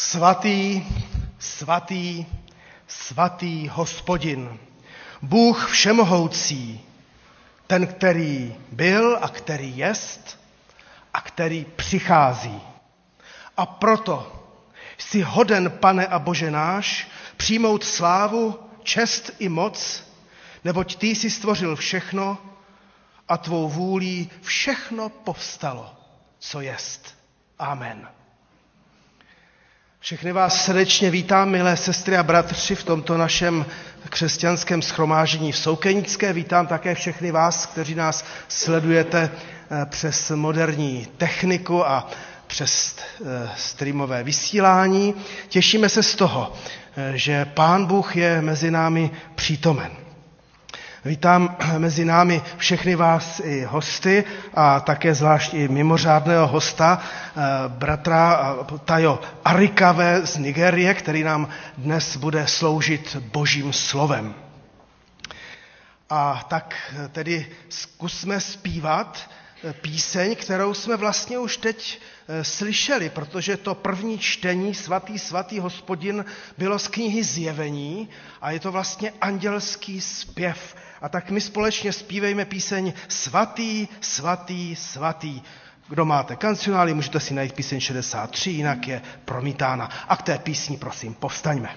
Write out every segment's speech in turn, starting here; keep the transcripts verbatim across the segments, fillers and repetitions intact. Svatý, svatý, svatý Hospodin, Bůh všemohoucí, ten, který byl a který jest a který přichází. A proto jsi hoden, Pane a Bože náš, přijmout slávu, čest i moc, neboť ty jsi stvořil všechno a tvou vůlí všechno povstalo, co jest. Amen. Všechny vás srdečně vítám, milé sestry a bratři, v tomto našem křesťanském shromáždění v Soukenické. Vítám také všechny vás, kteří nás sledujete přes moderní techniku a přes streamové vysílání. Těšíme se z toho, že Pán Bůh je mezi námi přítomen. Vítám mezi námi všechny vás i hosty a také zvlášť i mimořádného hosta, bratra Tayo Arikave z Nigérie, který nám dnes bude sloužit Božím slovem. A tak tedy zkusme zpívat píseň, kterou jsme vlastně už teď slyšeli, protože to první čtení Svatý, svatý Hospodin bylo z knihy Zjevení a je to vlastně andělský zpěv. A tak my společně zpívejme píseň Svatý, svatý, svatý. Kdo máte kancionály, můžete si najít píseň šedesát tři, jinak je promítána. A k té písni, prosím, povstaňme.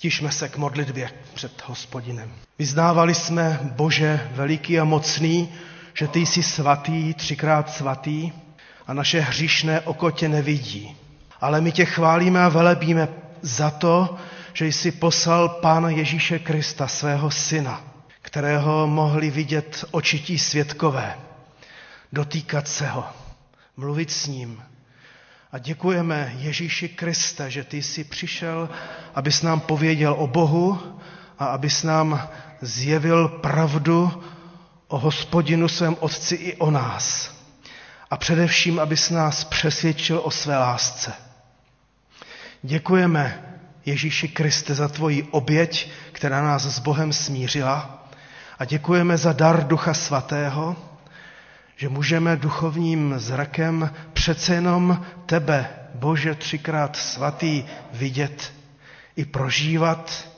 Stišme se k modlitbě před Hospodinem. Vyznávali jsme, Bože, veliký a mocný, že Ty jsi svatý, třikrát svatý a naše hříšné oko Tě nevidí. Ale my Tě chválíme a velebíme za to, že jsi poslal Pána Ježíše Krista, svého syna, kterého mohli vidět očití svědkové, dotýkat se ho, mluvit s ním. A děkujeme Ježíši Kriste, že ty jsi přišel, abys nám pověděl o Bohu a abys nám zjevil pravdu o Hospodinu svém Otci i o nás. A především, abys nás přesvědčil o své lásce. Děkujeme Ježíši Kriste za tvoji oběť, která nás s Bohem smířila. A děkujeme za dar Ducha Svatého, že můžeme duchovním zrakem přece jenom tebe, Bože třikrát svatý, vidět i prožívat,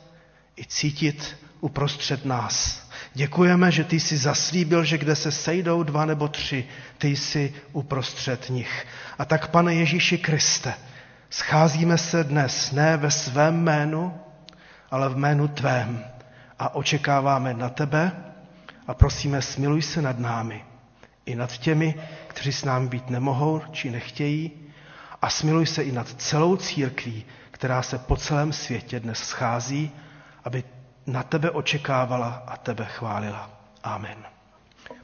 i cítit uprostřed nás. Děkujeme, že ty jsi zaslíbil, že kde se sejdou dva nebo tři, ty jsi uprostřed nich. A tak, Pane Ježíši Kriste, scházíme se dnes ne ve svém jménu, ale v jménu tvém a očekáváme na tebe a prosíme, smiluj se nad námi i nad těmi, kteří s námi být nemohou či nechtějí, a smiluj se i nad celou církví, která se po celém světě dnes schází, aby na tebe očekávala a tebe chválila. Amen.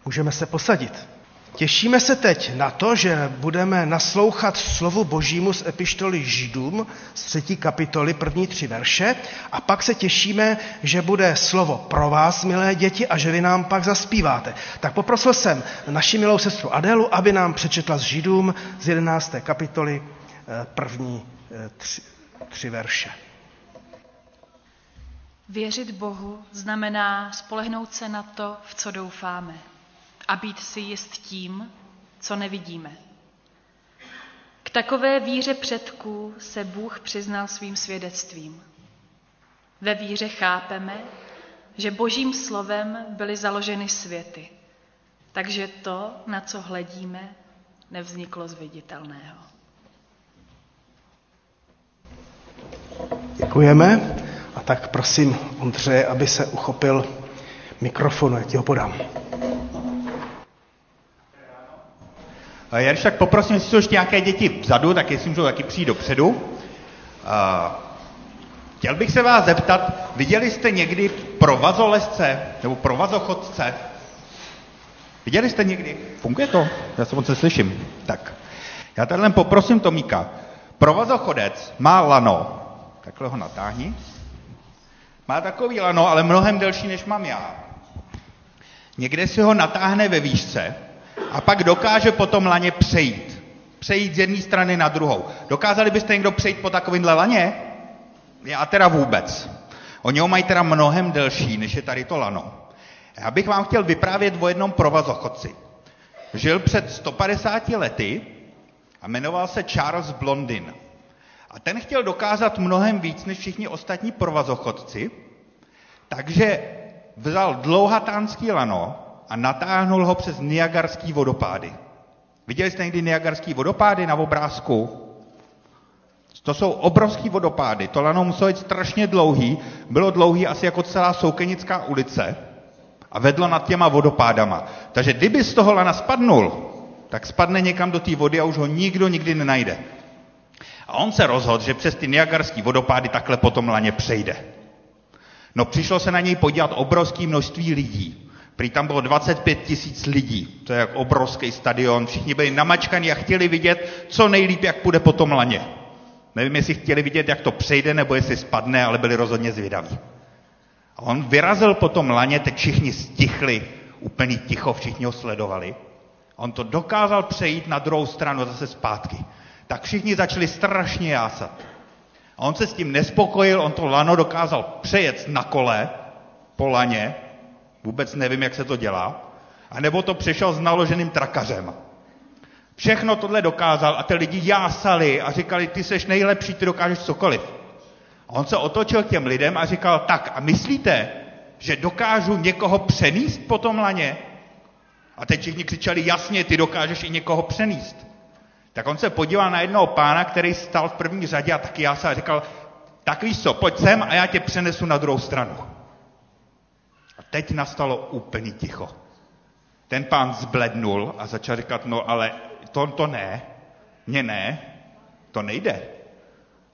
Můžeme se posadit. Těšíme se teď na to, že budeme naslouchat slovu Božímu z epištoly Židům z třetí kapitoly, první tři verše, a pak se těšíme, že bude slovo pro vás, milé děti, a že vy nám pak zaspíváte. Tak poprosil jsem naši milou sestru Adélu, aby nám přečetla z Židům z jedenácté kapitoly první tři, tři verše. Věřit Bohu znamená spolehnout se na to, v co doufáme, a být si jist tím, co nevidíme. K takové víře předků se Bůh přiznal svým svědectvím. Ve víře chápeme, že Božím slovem byly založeny světy, takže to, na co hledíme, nevzniklo z viditelného. Děkujeme. A tak prosím Ondřeje, aby se uchopil mikrofonu, já ti ho podám. Já když tak poprosím, jestli jsou ještě nějaké děti vzadu, tak jestli můžou taky přijít dopředu. Chtěl bych se vás zeptat, viděli jste někdy provazolezce nebo provazochodce? Viděli jste někdy? Funguje to? Já se moc neslyším. Tak. Já tady poprosím Tomíka. Provazochodec má lano. Takhle ho natáhni. Má takový lano, ale mnohem delší, než mám já. Někde si ho natáhne ve výšce a pak dokáže po tom laně přejít. Přejít z jedné strany na druhou. Dokázali byste někdo přejít po takovýmhle laně? Já teda vůbec. Oni ho mají teda mnohem delší, než je tady to lano. Já bych vám chtěl vyprávět o jednom provazochodci. Žil před sto padesáti lety a jmenoval se Charles Blondin. A ten chtěl dokázat mnohem víc než všichni ostatní provazochodci, takže vzal dlouhatánský lano a natáhnul ho přes Niagarský vodopády. Viděli jste někdy Niagarský vodopády na obrázku? To jsou obrovský vodopády. To lano muselo jít strašně dlouhý. Bylo dlouhý asi jako celá Soukenická ulice a vedlo nad těma vodopádama. Takže kdyby z toho lana spadnul, tak spadne někam do té vody a už ho nikdo nikdy nenajde. A on se rozhodl, že přes ty Niagarský vodopády takhle po tom laně přejde. No přišlo se na něj podívat obrovské množství lidí. Prý tam bylo dvacet pět tisíc lidí, to je jak obrovský stadion, všichni byli namačkaní a chtěli vidět, co nejlíp, jak půjde po tom laně. Nevím, jestli chtěli vidět, jak to přejde, nebo jestli spadne, ale byli rozhodně zvědaví. A on vyrazil po tom laně, teď všichni stichli, úplně ticho, všichni ho sledovali. A on to dokázal přejít na druhou stranu zase zpátky. Tak všichni začali strašně jásat. A on se s tím nespokojil, on to lano dokázal přejet na kole po laně, vůbec nevím, jak se to dělá, a nebo to přešel s naloženým trakařem. Všechno tohle dokázal a ty lidi jásali a říkali, ty seš nejlepší, ty dokážeš cokoliv. A on se otočil těm lidem a říkal, tak a myslíte, že dokážu někoho přenést po tom laně? A teď všichni křičeli, jasně, ty dokážeš i někoho přenést. Tak on se podíval na jednoho pána, který stál v první řadě a taky jásal a říkal, tak víš co, pojď sem a já tě přenesu na druhou stranu. A teď nastalo úplný ticho. Ten pán zblednul a začal říkat, no ale to, to ne, mě ne, to nejde.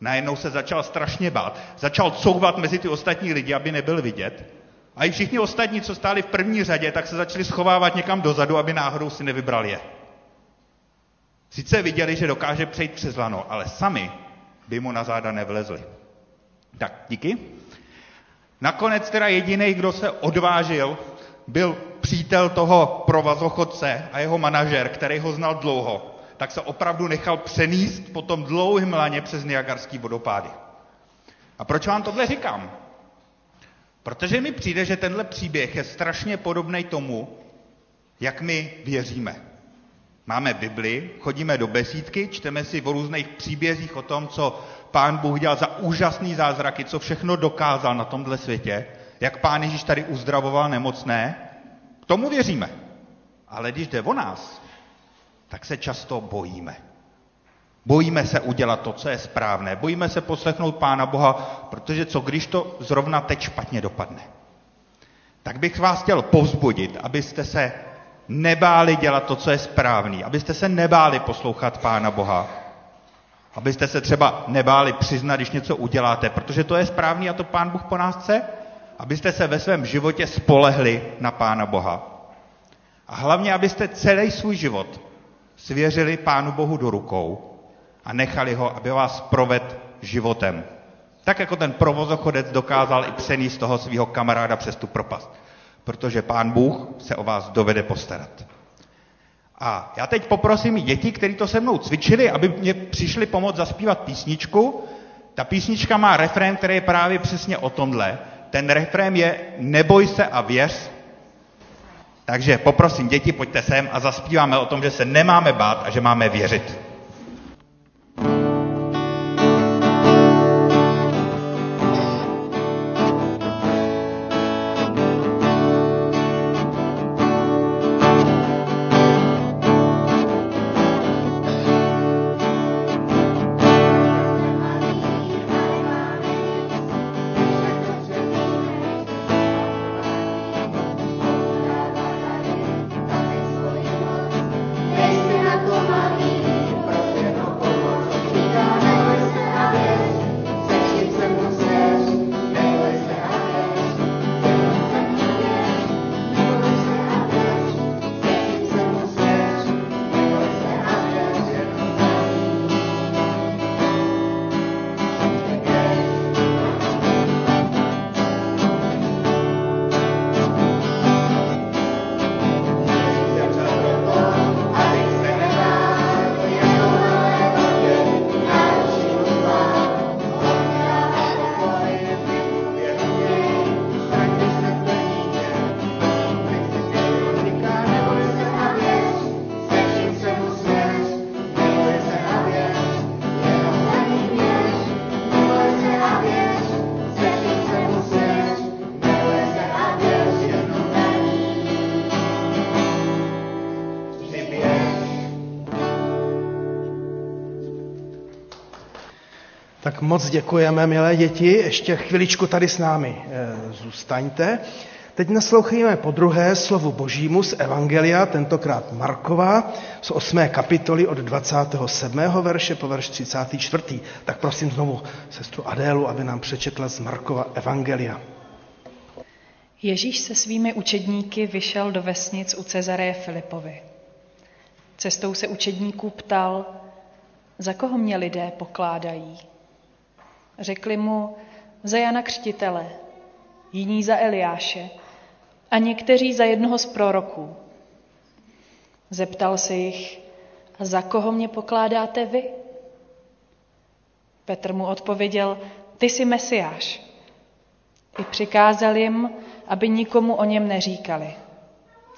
Najednou se začal strašně bát. Začal couvat mezi ty ostatní lidi, aby nebyl vidět. A i všichni ostatní, co stáli v první řadě, tak se začali schovávat někam dozadu, aby náhodou si nevybral je. Sice viděli, že dokáže přejít přes lano, ale sami by mu na záda nevlezli. Tak, díky. Nakonec teda jediný, kdo se odvážil, byl přítel toho provazochodce a jeho manažer, který ho znal dlouho, tak se opravdu nechal přenést po tom dlouhém laně přes Niagarský vodopády. A proč vám tohle říkám? Protože mi přijde, že tenhle příběh je strašně podobný tomu, jak my věříme. Máme Bibli, chodíme do besídky, čteme si o různých příbězích o tom, co Pán Bůh dělal za úžasný zázraky, co všechno dokázal na tomhle světě, jak Pán Ježíš tady uzdravoval nemocné. K tomu věříme. Ale když jde o nás, tak se často bojíme. Bojíme se udělat to, co je správné. Bojíme se poslechnout Pána Boha, protože co když to zrovna teď špatně dopadne. Tak bych vás chtěl povzbudit, abyste se nebáli dělat to, co je správný. Abyste se nebáli poslouchat Pána Boha. Abyste se třeba nebáli přiznat, když něco uděláte, protože to je správný a to Pán Bůh po nás chce. Abyste se ve svém životě spolehli na Pána Boha. A hlavně, abyste celý svůj život svěřili Pánu Bohu do rukou a nechali ho, aby vás provedl životem. Tak jako ten provozochodec dokázal i přenést toho svého kamaráda přes tu propast. Protože Pán Bůh se o vás dovede postarat. A já teď poprosím i děti, kteří to se mnou cvičili, aby mě přišli pomoct zaspívat písničku. Ta písnička má refrén, který je právě přesně o tomhle. Ten refrén je neboj se a věř. Takže poprosím děti, pojďte sem a zaspíváme o tom, že se nemáme bát a že máme věřit. Moc děkujeme, milé děti. Ještě chviličku tady s námi zůstaňte. Teď naslouchejme podruhé slovu Božímu z Evangelia, tentokrát Markova, z osmé kapitoly od dvacátého sedmého verše po verš třicátý čtvrtý. Tak prosím znovu sestru Adélu, aby nám přečetla z Markova Evangelia. Ježíš se svými učedníky vyšel do vesnic u Cezareje Filipovi. Cestou se učedníků ptal, za koho mě lidé pokládají. Řekli mu, za Jana Křtitele, jiní za Eliáše a někteří za jednoho z proroků. Zeptal se jich, za koho mě pokládáte vy? Petr mu odpověděl, ty jsi Mesiáš. I přikázal jim, aby nikomu o něm neříkali.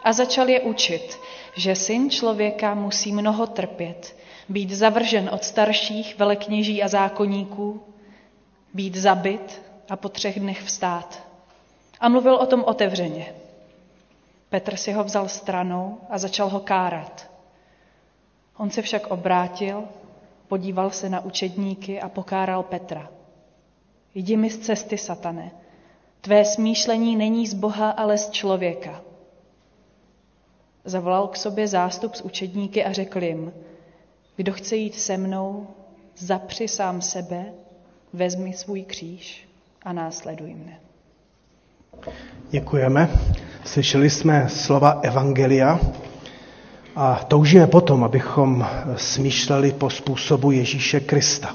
A začal je učit, že syn člověka musí mnoho trpět, být zavržen od starších, velekněží a zákonníků, být zabit a po třech dnech vstát. A mluvil o tom otevřeně. Petr si ho vzal stranou a začal ho kárat. On se však obrátil, podíval se na učedníky a pokáral Petra. Jdi mi z cesty, satane. Tvé smýšlení není z Boha, ale z člověka. Zavolal k sobě zástup z učedníky a řekl jim, kdo chce jít se mnou, zapři sám sebe, vezmi svůj kříž a následuj mne. Děkujeme. Slyšeli jsme slova Evangelia a toužíme potom, abychom smýšleli po způsobu Ježíše Krista.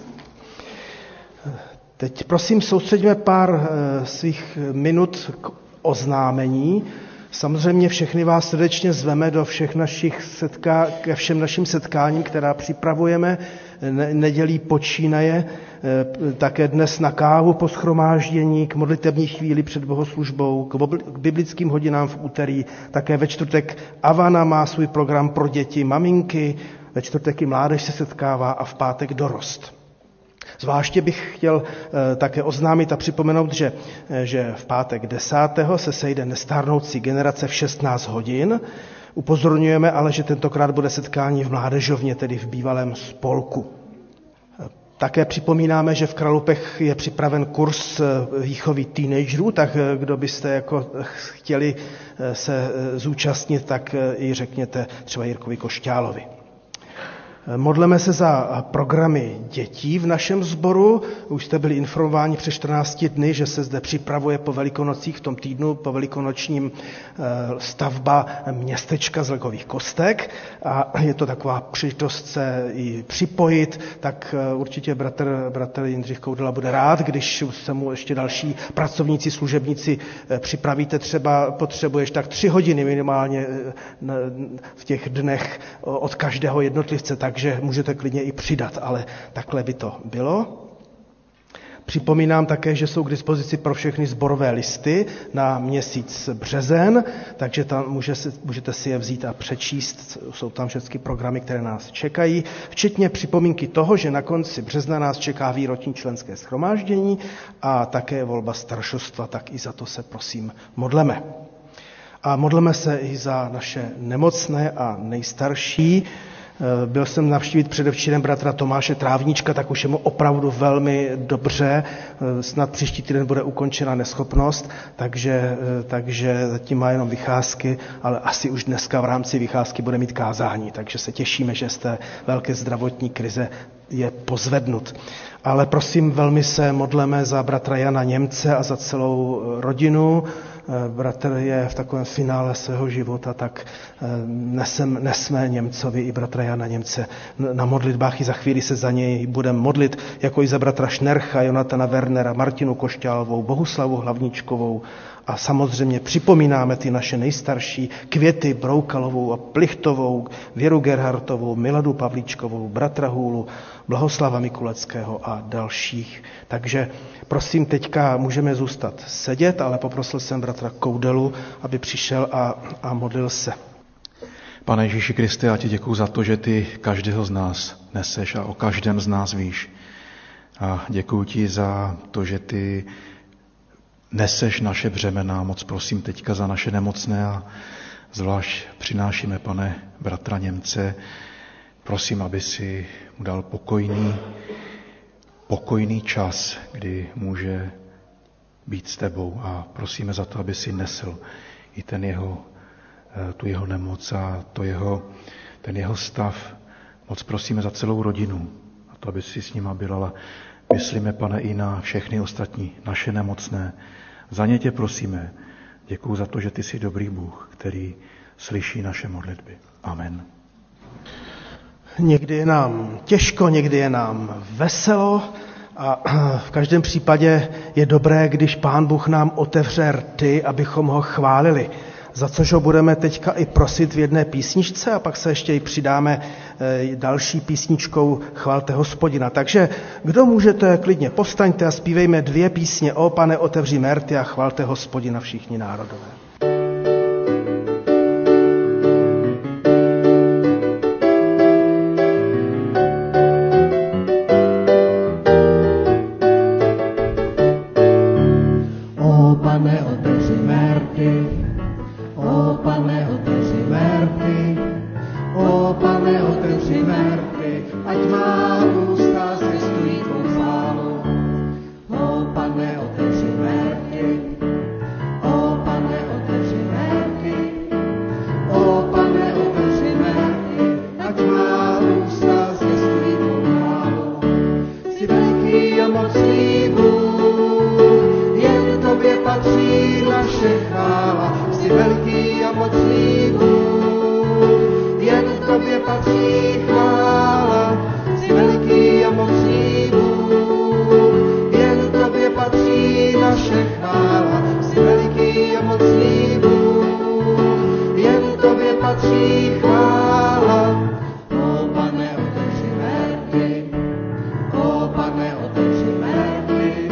Teď prosím soustředíme pár svých minut k oznámení. Samozřejmě všechny vás srdečně zveme do všech našich setká, ke všem našim setkáním, která připravujeme, ne, nedělí počínaje, také dnes na kávu po shromáždění, k modlitební chvíli před bohoslužbou, k, obli, k biblickým hodinám v úterý, také ve čtvrtek Avana má svůj program pro děti, maminky, ve čtvrtek i mládež se setkává a v pátek dorost. Zvláště bych chtěl také oznámit a připomenout, že, že v pátek desátého se sejde nestárnoucí generace v šestnáct hodin. Upozorňujeme ale, že tentokrát bude setkání v mládežovně, tedy v bývalém spolku. Také připomínáme, že v Kralupech je připraven kurz výchovy teenagerů, tak kdo byste jako chtěli se zúčastnit, tak i řekněte třeba Jirkovi Košťálovi. Modleme se za programy dětí v našem sboru. Už jste byli informováni před čtrnácti dny, že se zde připravuje po Velikonocích v tom týdnu, po Velikonočním stavba městečka z legových kostek. A je to taková příležitost se i připojit, tak určitě bratr, bratr Jindřich Koudela bude rád, když se mu ještě další pracovníci, služebníci připravíte. Třeba potřebuješ tak tři hodiny minimálně v těch dnech od každého jednotlivce, tak takže můžete klidně i přidat, ale takhle by to bylo. Připomínám také, že jsou k dispozici pro všechny sborové listy na měsíc březen, takže tam můžete, můžete si je vzít a přečíst. Jsou tam všechny programy, které nás čekají, včetně připomínky toho, že na konci března nás čeká výroční členské shromáždění a také volba staršostva, tak i za to se prosím modleme. A modleme se i za naše nemocné a nejstarší. Byl jsem navštívit předevčírem bratra Tomáše Trávnička, tak už je mu opravdu velmi dobře. Snad příští týden bude ukončena neschopnost, takže, takže zatím má jenom vycházky, ale asi už dneska v rámci vycházky bude mít kázání, takže se těšíme, že z té velké zdravotní krize je pozvednut. Ale prosím, velmi se modleme za bratra Jana Němce a za celou rodinu. Bratr je v takovém finále svého života, tak nesem, nesme Němcovi i bratra Jana Němce na modlitbách, i za chvíli se za něj budeme modlit, jako i za bratra Schnercha, Jonathana Wernera, Martinu Košťálovou, Bohuslavu Hlavničkovou a samozřejmě připomínáme ty naše nejstarší Květy, Broukalovou a Plichtovou, Věru Gerhartovou, Miladu Pavlíčkovou, bratra Hůlu, Blahoslava Mikuleckého a dalších. Takže prosím, teďka můžeme zůstat sedět, ale poprosil jsem bratra Koudelu, aby přišel a, a modlil se. Pane Ježíši Kriste, já ti děkuju za to, že ty každého z nás neseš a o každém z nás víš. A děkuju ti za to, že ty neseš naše břemena. Moc prosím teďka za naše nemocné a zvlášť přinášíme, pane, bratra Němce. Prosím, aby si mu dal pokojný, pokojný čas, kdy může být s tebou. A prosíme za to, aby si nesl i ten jeho, tu jeho nemoc a to jeho, ten jeho stav. Moc prosíme za celou rodinu a to, aby si s nima byla. Myslíme, pane, i na všechny ostatní, naše nemocné. Za ně tě prosíme. Děkuju za to, že ty jsi dobrý Bůh, který slyší naše modlitby. Amen. Někdy je nám těžko, někdy je nám veselo a v každém případě je dobré, když Pán Bůh nám otevře rty, abychom ho chválili. Za což ho budeme teďka i prosit v jedné písničce a pak se ještě i přidáme další písničkou Chvalte Hospodina. Takže kdo můžete, klidně povstaňte a zpívejme dvě písně. O pane, otevři mé rty a chvalte Hospodina všichni národové. Ať má ústa zvěstují tvou chválu. O pane, tobě patří chvála, jsi veliký a mocný Bůh. Jen tobě patří naše chvála, jsi veliký a mocný Bůh. Jen tobě patří chvála. O Pane, otevři mé dny, o Pane, otevři mé dny,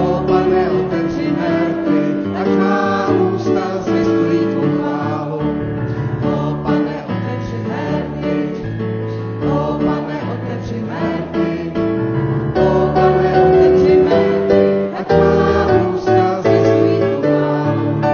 o Pane, otevři mé dny, až má ústa zvěstují tvou chválu. O Pane, otevři mé dny, o Pane, otevři mé dny, o Pane, otevři mé dny, až má ústa zvěstují tvou chválu.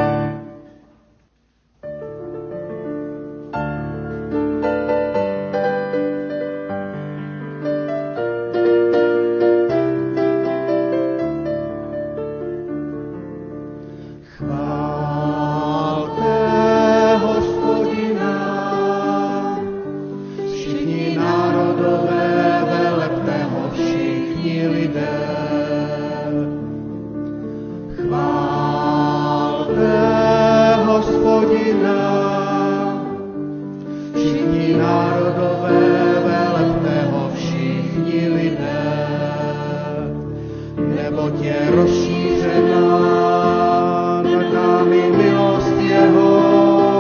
Chválte Hospodina, všichni národové, velepte ho všichni lidé. Chválte Hospodina, všichni národové, velepte ho všichni lidé. Neboť je rozšířená námi milost jeho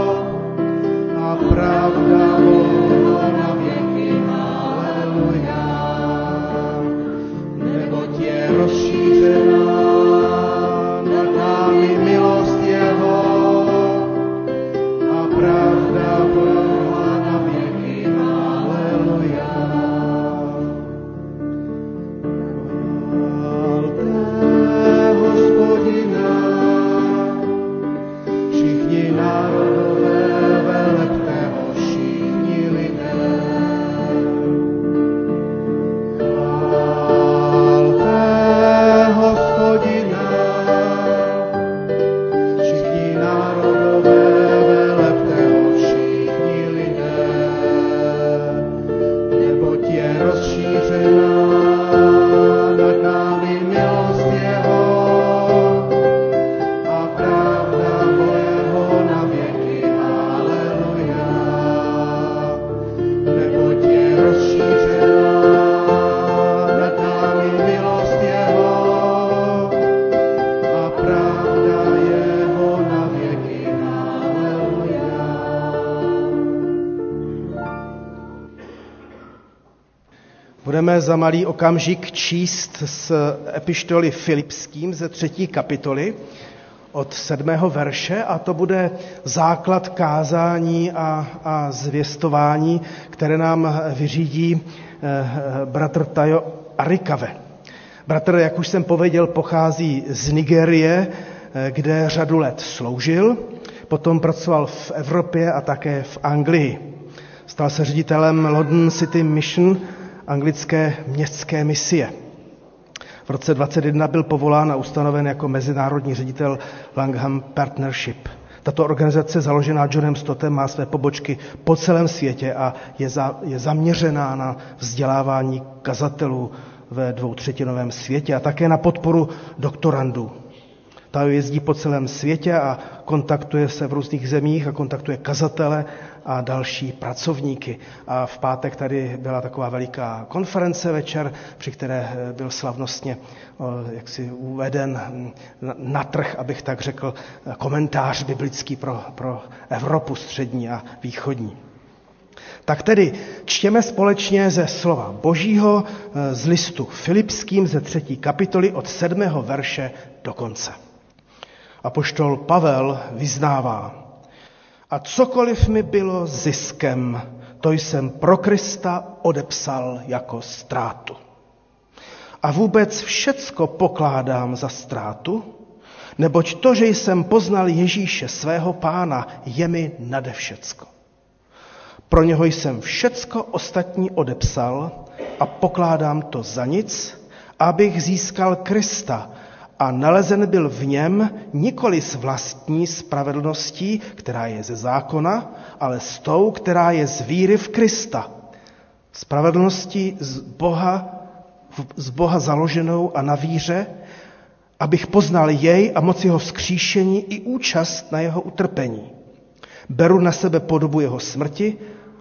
a pravda Bohu na věky, haleluja. Neboť je rozšířená nad námi milost jeho a pravda Bohu na věky, haleluja. Chválte Hospodina, národové, velepte ho všichni lidé. Chválte Hospodina, všichni národové, velepte ho všichni lidé. Neboť je rozšířená nad námi milost jeho a pravda moje. Budeme za malý okamžik číst z epištoly Filipským ze třetí kapitoly od sedmého verše a to bude základ kázání a, a zvěstování, které nám vyřídí bratr Tayo Arikave. Bratr, jak už jsem pověděl, pochází z Nigérie, kde řadu let sloužil, potom pracoval v Evropě a také v Anglii. Stal se ředitelem London City Mission, anglické městské misie. V roce dvacet jedna byl povolán a ustanoven jako mezinárodní ředitel Langham Partnership. Tato organizace, založená Johnem Stottem, má své pobočky po celém světě a je, za, je zaměřená na vzdělávání kazatelů ve dvoutřetinovém světě a také na podporu doktorandů. Ta jezdí po celém světě a kontaktuje se v různých zemích a kontaktuje kazatele a další pracovníky. A v pátek tady byla taková veliká konference večer, při které byl slavnostně jaksi uveden na trh, abych tak řekl, komentář biblický pro, pro Evropu střední a východní. Tak tedy čtěme společně ze slova Božího z listu Filipským ze třetí kapitoly od sedmého verše do konce. Apoštol Pavel vyznává: a cokoliv mi bylo ziskem, to jsem pro Krista odepsal jako ztrátu. A vůbec všecko pokládám za ztrátu, neboť to, že jsem poznal Ježíše svého Pána, je mi nade všecko. Pro něho jsem všecko ostatní odepsal a pokládám to za nic, abych získal Krista, a nalezen byl v něm nikoli s vlastní spravedlností, která je ze zákona, ale s tou, která je z víry v Krista. Spravedlností z Boha, z Boha založenou a na víře, abych poznal jej a moc jeho vzkříšení i účast na jeho utrpení. Beru na sebe podobu jeho smrti,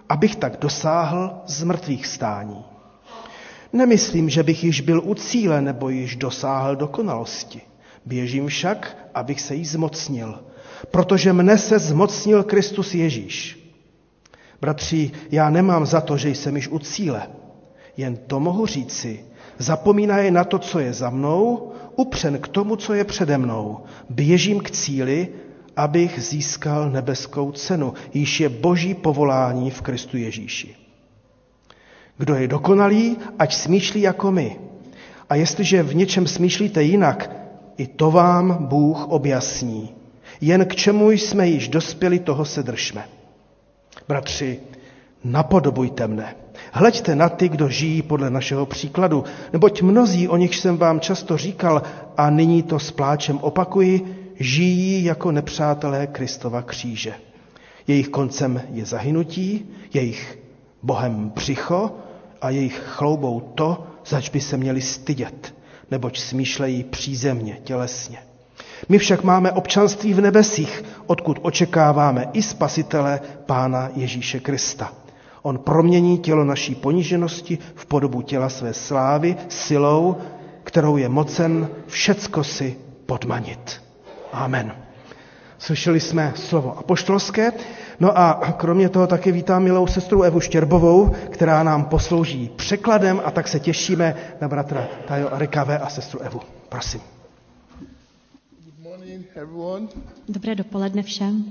abych tak dosáhl zmrtvých stání. Nemyslím, že bych již byl u cíle nebo již dosáhl dokonalosti. Běžím však, abych se jí zmocnil, protože mne se zmocnil Kristus Ježíš. Bratři, já nemám za to, že jsem již u cíle. Jen to mohu říci. Zapomínaje na to, co je za mnou, upřen k tomu, co je přede mnou. Běžím k cíli, abych získal nebeskou cenu, již je boží povolání v Kristu Ježíši. Kdo je dokonalý, ať smýšlí jako my. A jestliže v něčem smýšlíte jinak, i to vám Bůh objasní. Jen k čemu jsme již dospěli, toho se držme. Bratři, napodobujte mne. Hleďte na ty, kdo žijí podle našeho příkladu, neboť mnozí, o nich jsem vám často říkal a nyní to s pláčem opakuji, žijí jako nepřátelé Kristova kříže. Jejich koncem je zahynutí, jejich bohem břicho a jejich chloubou to, zač by se měli stydět, neboť smýšlejí přízemně, tělesně. My však máme občanství v nebesích, odkud očekáváme i Spasitele Pána Ježíše Krista. On promění tělo naší poníženosti v podobu těla své slávy silou, kterou je mocen všecko si podmanit. Amen. Slyšeli jsme slovo apoštolské. No a kromě toho také vítám milou sestru Evu Štěrbovou, která nám poslouží překladem, a tak se těšíme na bratra Tayo Arikave a sestru Evu. Prosím. Dobré dopoledne všem.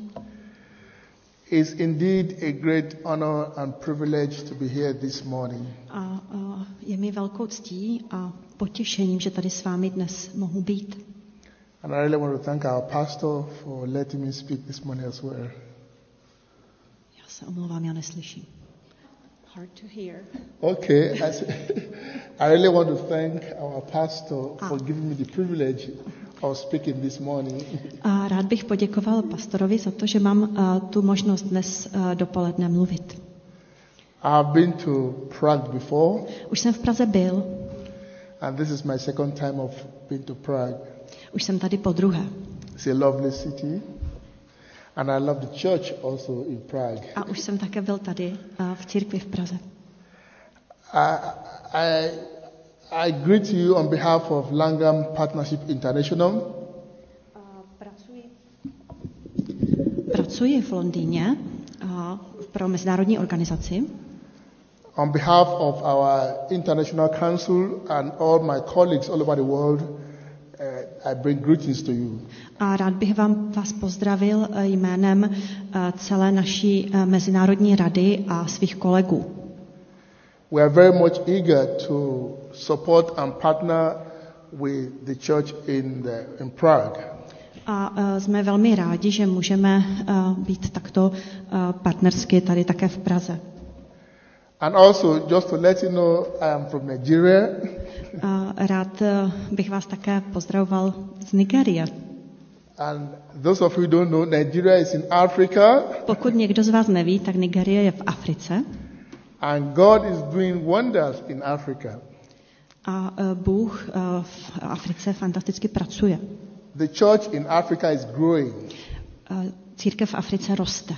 It's indeed a great honor and privilege to be here this morning. A uh, je mi velkou ctí a potěšením, že tady s vámi dnes mohu být. And I really want to thank our pastor for letting me speak this morning as well. Já se omlouvám, já neslyším. Hard to hear. Okay, I, I really want to thank our pastor a. for giving me the privilege of speaking this morning. A rád bych poděkoval pastorovi za to, že mám uh, tu možnost dnes uh, dopoledne mluvit. I've been to Prague before. Už jsem v Praze byl. And this is my second time of being to Prague. Už jsem tady po druhé. It's a lovely city. And I love the church also in Prague. A už jsem také byl tady uh, v církvi v Praze. I, I I greet you on behalf of Langham Partnership International. Uh, pracuji. pracuji v Londýně uh, pro mezinárodní organizaci. On behalf of our International Council and all my colleagues all over the world, uh, I bring greetings to you. A rád bych vám vás pozdravil jménem uh, celé naší uh, mezinárodní rady a svých kolegů. We are very much eager to support and partner with the church in, the, in Prague. A uh, jsme velmi rádi, že můžeme uh, být takto uh, partnersky tady také v Praze. And also, just to let you know, I am from Nigeria. Uh, rád uh, bych vás také pozdravoval z Nigerie. And those of you who don't know, Nigeria is in Africa. Pokud někdo z vás neví, tak Nigerie je v Africe. And God is doing wonders in Africa. A Bůh v Africe fantasticky pracuje. The church in Africa is growing. Církev v Africe roste.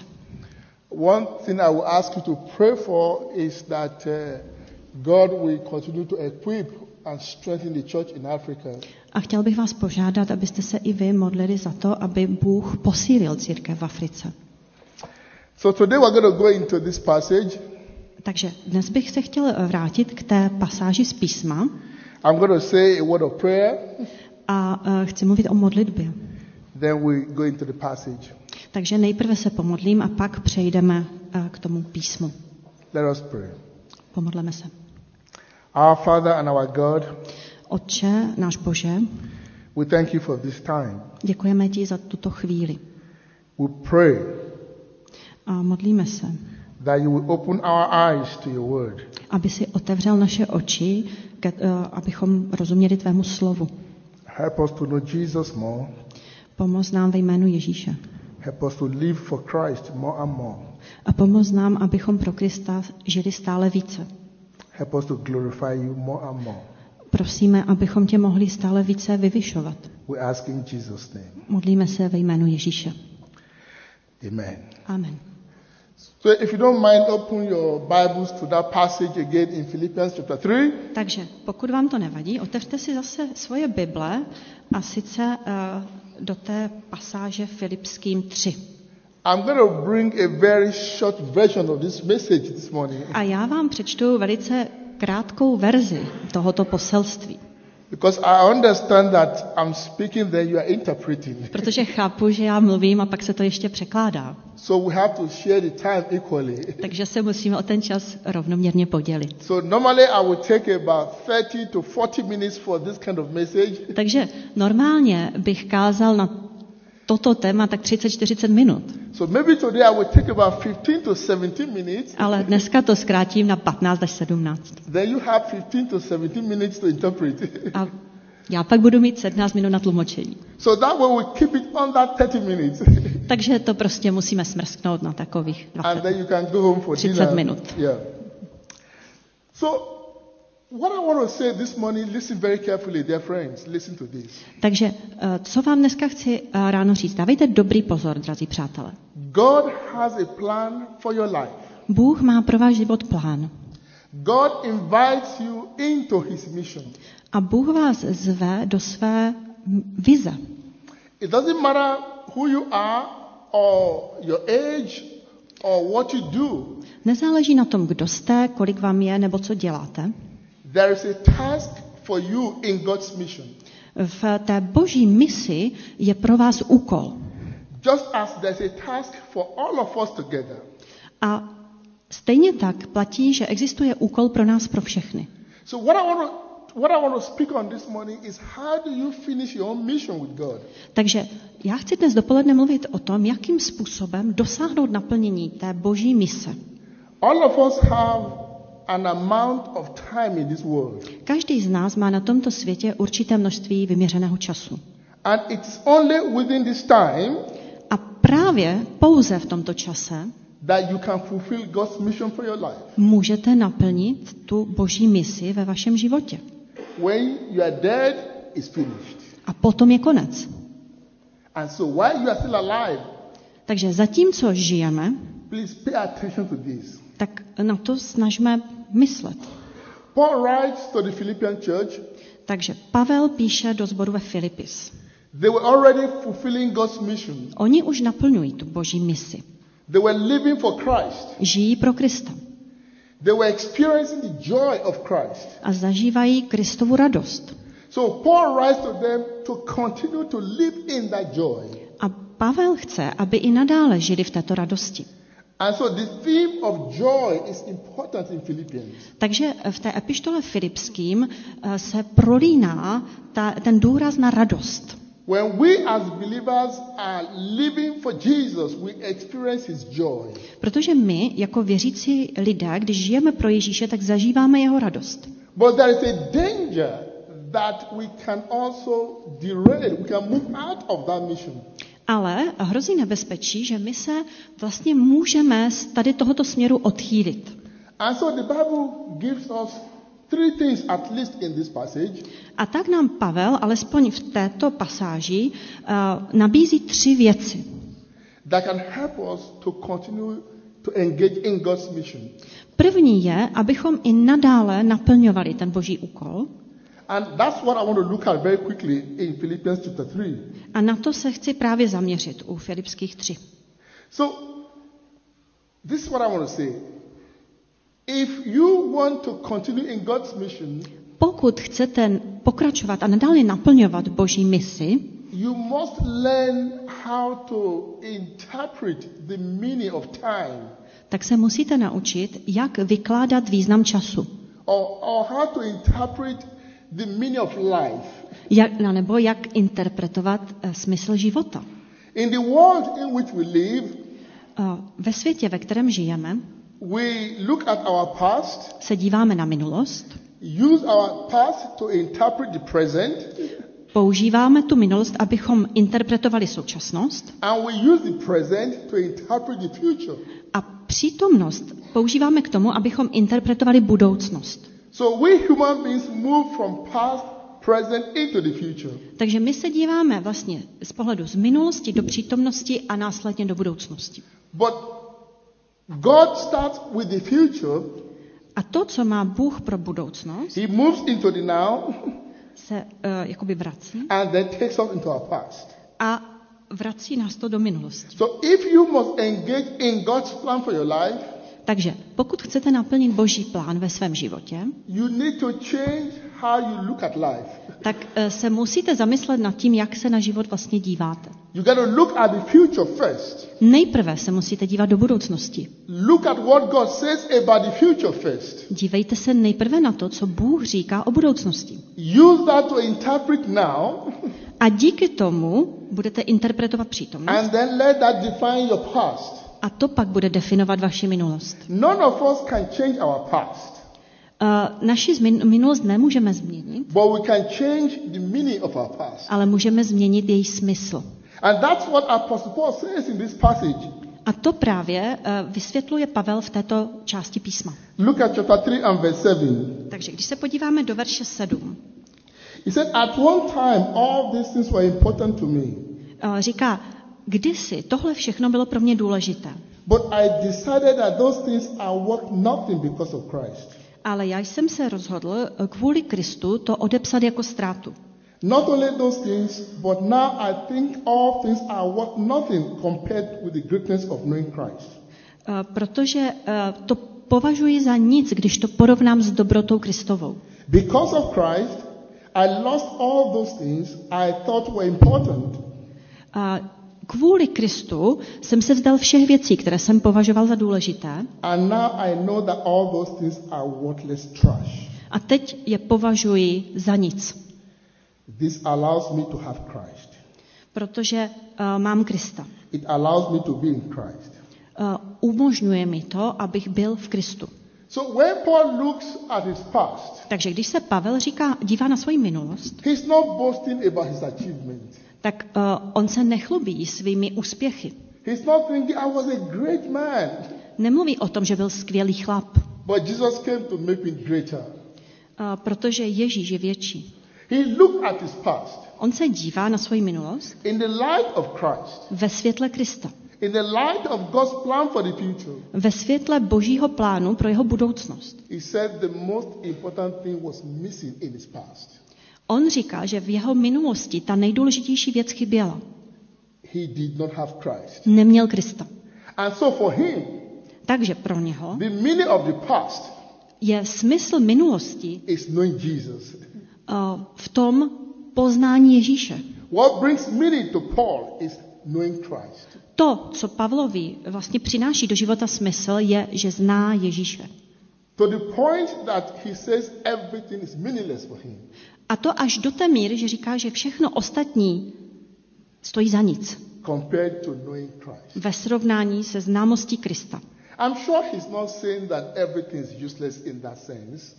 One thing I will ask you to pray for is that God will continue to equip and strengthen the church in Africa. A chtěl bych vás požádat, abyste se i vy modlili za to, aby Bůh posílil církev v Africe. So today we're going to go into this passage. Takže dnes bych se chtěl vrátit k té pasáži z písma. I'm going to say a word of prayer. A uh, chci mluvit o modlitbě. Then we go into the passage. Takže nejprve se pomodlím a pak přejdeme uh, k tomu písmu. Let us pray. Pomodleme se. Our Father and our God. Otče, náš Bože. We thank you for this time. Děkujeme ti za tuto chvíli. We pray. A modlíme se. That you will open our eyes to your word. Aby si otevřel naše oči, ke, uh, abychom rozuměli tvému slovu. Help us to know Jesus more. Pomoz nám ve jménu Ježíše. Help us to live for Christ more and more. A pomoz nám, abychom pro Krista žili stále více. Help us to glorify you more and more. Prosíme, abychom tě mohli stále více vyvyšovat. We ask in Jesus' name. Modlíme se ve jménu Ježíše. Amen. Amen. So if you don't mind, open your Bibles to that passage again in Philippians chapter three. Takže pokud vám to nevadí, otevřte si zase svoje Bible a sice uh, do té pasáže Filipským tři. I'm going to bring a very short version of this message this morning. A já vám přečtu velice krátkou verzi tohoto poselství. Because I understand that I'm speaking then you are interpreting. Protože chápu, že já mluvím a pak se to ještě překládá. So we have to share the time equally. Takže se musíme o ten čas rovnoměrně podělit. So normally I would take about thirty to forty minutes for this kind of message. Takže normálně bych kázal na toto téma tak třicet čtyřicet minut. So maybe today I will take about fifteen to seventeen minutes. Ale dneska to zkrátím na patnáct až sedmnáct. Then you have fifteen to seventeen minutes to interpret. A já pak budu mít sedmnáct minut na tlumočení. So that way we keep it under thirty minutes. Takže to prostě musíme smrsknout na takových dvacet. And then you can go home for třicet dinner. Minut. Yeah. So what I want to say this morning, listen very carefully, dear friends, listen to this. Takže co vám dneska chci ráno říct? Dávejte dobrý pozor, drazí přátelé. God has a plan for your life. Bůh má pro váš život plán. God invites you into his mission. A Bůh vás zve do své vize. It doesn't matter who you are or your age or what you do. Nezáleží na tom, kdo jste, kolik vám je nebo co děláte. There is a task for you in God's mission. V té boží misi je pro vás úkol. Just as there's a task for all of us together. A stejně tak platí, že existuje úkol pro nás pro všechny. So what I want to, what I want to speak on this morning is how do you finish your own mission with God? Takže já chci dnes dopoledne mluvit o tom, jakým způsobem dosáhnout naplnění té boží mise. All of us have an amount of time in this world. Každý z nás má na tomto světě určité množství vyměřeného času. And it's only within this time. A právě pouze v tomto čase that you can fulfill God's mission for your life. Můžete naplnit tu boží misi ve vašem životě. When you are dead, it's finished. A potom je konec. And so while you are still alive. Takže zatímco žijeme, please pay attention to this. Tak na to snažme myslet. Paul writes to the Philippian church. Takže Pavel píše do sboru ve Filipis. They were already fulfilling God's mission. Oni už naplňují tu boží misi. They were living for Christ. Žijí pro Krista. They were experiencing the joy of Christ. A zažívají Kristovu radost. So Paul writes to them to continue to live in that joy. A Pavel chce, aby i nadále žili v této radosti. And so the theme of joy is important in Philippians. Takže v té epištole Filipským se prolíná ta, ten důraz na radost. When we as believers are living for Jesus, we experience his joy. Protože my jako věřící lidé, když žijeme pro Ježíše, tak zažíváme jeho radost. But there is a danger that we can also derail, we can move out of that mission. Ale hrozí nebezpečí, že my se vlastně můžeme z tady tohoto směru odchýlit. A tak nám Pavel, alespoň v této pasáži, nabízí tři věci, první je, abychom i nadále naplňovali ten boží úkol. And that's what I want to look at very quickly in Philippians chapter three. A na to se chci právě zaměřit u Filipských tři. So this is what I want to say. If you want to continue in God's mission, pokud chcete pokračovat a nadále naplňovat boží misi, you must learn how to interpret the meaning of time. Tak se musíte naučit, jak vykládat význam času. Or, or how to interpret the meaning of life. Jak, nebo jak interpretovat uh, smysl života. In the world in which we live, uh, ve světě, ve kterém žijeme, we look at our past, se díváme na minulost, use our past to interpret the present, používáme tu minulost, abychom interpretovali současnost, and we use the present to interpret the future. A přítomnost používáme k tomu, abychom interpretovali budoucnost. So we human beings move from past, present into the future. Takže my se díváme vlastně z pohledu z minulosti do přítomnosti a následně do budoucnosti. But God starts with the future. A to, co má Bůh pro budoucnost, he moves into the now. Se uh, jakoby vrací. And then takes us into our past. A vrací nás to do minulosti. So if you must engage in God's plan for your life, takže pokud chcete naplnit Boží plán ve svém životě, you need to change how you look at life. Tak uh, se musíte zamyslet nad tím, jak se na život vlastně díváte. You got to look at the future first. Nejprve se musíte dívat do budoucnosti. Look at what God says about the future first. Dívejte se nejprve na to, co Bůh říká o budoucnosti. Use that to interpret now. A díky tomu budete interpretovat přítomnost. And then let that define your past. A to pak bude definovat vaši minulost. None of us can change our past. Uh, naši minulost nemůžeme změnit. But we can change the meaning of our past. Ale můžeme změnit její smysl. And that's what Apostle Paul says in this passage. A to právě uh, vysvětluje Pavel v této části písma. Look at chapter three and verse seven. Takže když se podíváme do verše sedm. He said, at one time all these things were important to me. Uh, říká, kdysi tohle všechno bylo pro mě důležité. But I decided that those things are worth nothing because of Christ. Ale já jsem se rozhodl kvůli Kristu to odepsat jako ztrátu. Not only those things, but now I think all things are worth nothing compared with the greatness of knowing Christ. Uh, protože uh, to považuji za nic, když to porovnám s dobrotou Kristovou. Because of Christ, I lost all those things I thought were important. Uh, kvůli Kristu jsem se vzdal všech věcí, které jsem považoval za důležité. And now I know that all those things are worthless trash. A teď je považuji za nic. This allows me to have Christ. Protože uh, mám Krista. It allows me to be in Christ. Uh, umožňuje mi to, abych byl v Kristu. So when Paul looks at his past, takže když se Pavel říká, dívá na svoji minulost, he's not boasting about his achievement. Tak uh, on se nechlubí svými úspěchy. He's not thinking, I was a great man. Nemluví o tom, že byl skvělý chlap. But Jesus came to make me greater. Uh, protože Ježíš je větší. He looked at his past. On se dívá na svou minulost. In the light of Christ. Ve světle Krista. In the light of God's plan for the future. Ve světle Božího plánu pro jeho budoucnost. He said the most important thing was missing in his past. On říká, že v jeho minulosti ta nejdůležitější věc chyběla. He did not have Christ. Neměl Krista. And so for him. Takže pro něho. The meaning of the past. Je smysl minulosti. Is knowing Jesus. Uh, v tom poznání Ježíše. What brings meaning to Paul is knowing Christ. To, co Pavlovi vlastně přináší do života smysl, je, že zná Ježíše. To the point that he says everything is meaningless for him. A to až do té míry, že říká, že všechno ostatní stojí za nic. Compared to knowing Christ. Ve srovnání se známostí Krista. I'm sure he's not saying that everything is useless in that sense.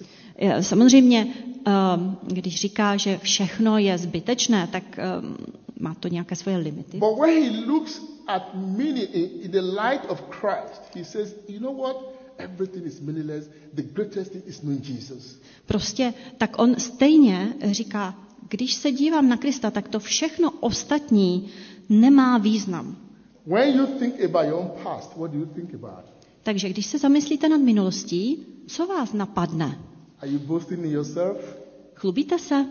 Samozřejmě, um, když říká, že všechno je zbytečné, tak um, má to nějaké svoje limity. But when he looks at meaning in the light of Christ, he says, you know what? Everything is meaningless. The greatest thing is knowing Jesus. Prostě tak on stejně říká, když se dívám na Krista, tak to všechno ostatní nemá význam. When you think about your own past, what do you think about? Takže když se zamyslíte nad minulostí, co vás napadne? Are you boasting in yourself? Chlubíte se?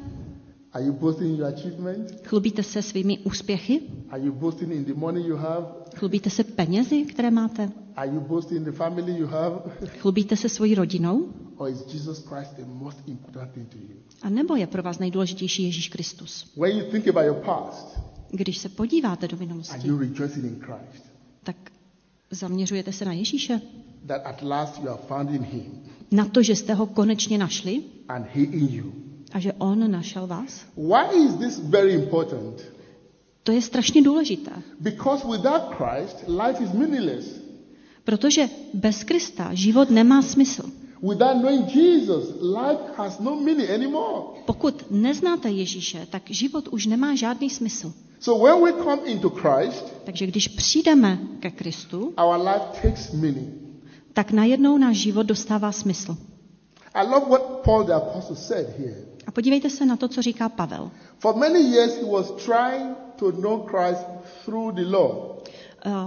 Are you boasting in your achievement? Chlubíte se svými úspěchy? Are you boasting in the money you have? Chlubíte se penězi, které máte? Are you boasting in the family you have? Chlubíte se svojí rodinou? Or is Jesus Christ the most important thing to you? A nebo je pro vás nejdůležitější Ježíš Kristus? When you think about your past, když se podíváte do minulosti, are you rejoicing in Christ? Tak zaměřujete se na Ježíše? That at last you have found in him. Na to, že jste ho konečně našli? And he in you. A že on našel vás? Why is this very important? To je strašně důležité. Because without Christ, life is meaningless. Protože bez Krista život nemá smysl. Without knowing Jesus, life has no meaning anymore. Pokud neznáte Ježíše, tak život už nemá žádný smysl. So when we come into Christ, takže když přijdeme ke Kristu, our life takes meaning. Tak najednou náš život dostává smysl. I love what Paul the apostle said here. A podívejte se na to, co říká Pavel. For many years he was trying to know Christ through the law.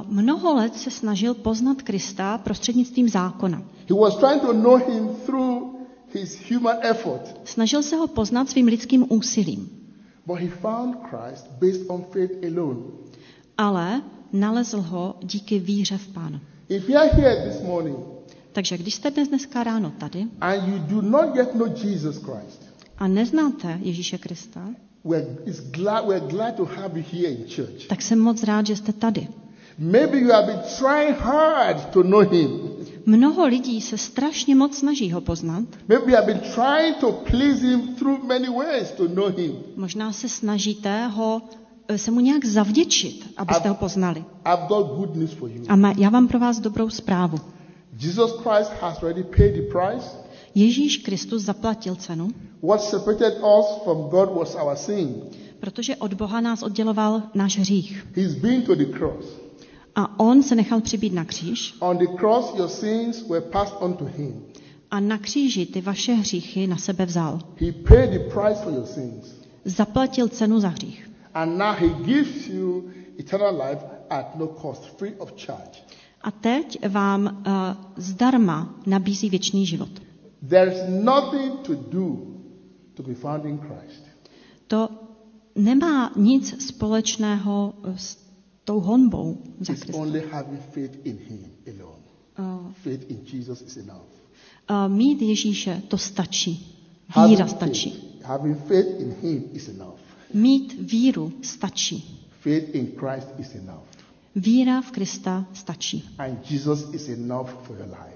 mnoho let se snažil poznat Krista prostřednictvím zákona. He was trying to know him through his human effort. Snažil se ho poznat svým lidským úsilím. But he found Christ based on faith alone. Ale nalezl ho díky víře v Pána. If you are here this morning, takže když jste dnes dneska ráno tady and you do not yet know Jesus Christ, a neznáte Ježíše Krista, we're, it's glad, we're glad to have you here in church. Tak jsem moc rád, že jste tady. Maybe you have been trying hard to know him. Mnoho lidí se strašně moc snaží ho poznat. Maybe you have been trying to please him through many ways to know him. Možná se snažíte ho se mu nějak zavděčit, abyste ho poznali. I've got good news for you. A má, já mám pro vás dobrou zprávu. Jesus Christ has already paid the price. Ježíš Kristus zaplatil cenu. What separated us from God was our sin. Protože od Boha nás odděloval náš hřích. He's been to the cross. A on se nechal přibít na kříž. On the cross your sins were passed on to him. A na kříži ty vaše hříchy na sebe vzal. He paid the price for your sins. Zaplatil cenu za hřích. And now he gives you eternal life at no cost, free of charge. A teď vám uh, zdarma nabízí věčný život. There is nothing to do to be found in Christ. To nemá nic společného s tou honbou za Krista. Only having faith in him alone. Uh, faith in Jesus is enough. Uh, mít Ježíše, to stačí. Víra having stačí. Faith, having faith in him is enough. Mít víru stačí. Faith in Christ is enough. Víra v Krista stačí. And Jesus is enough for your life.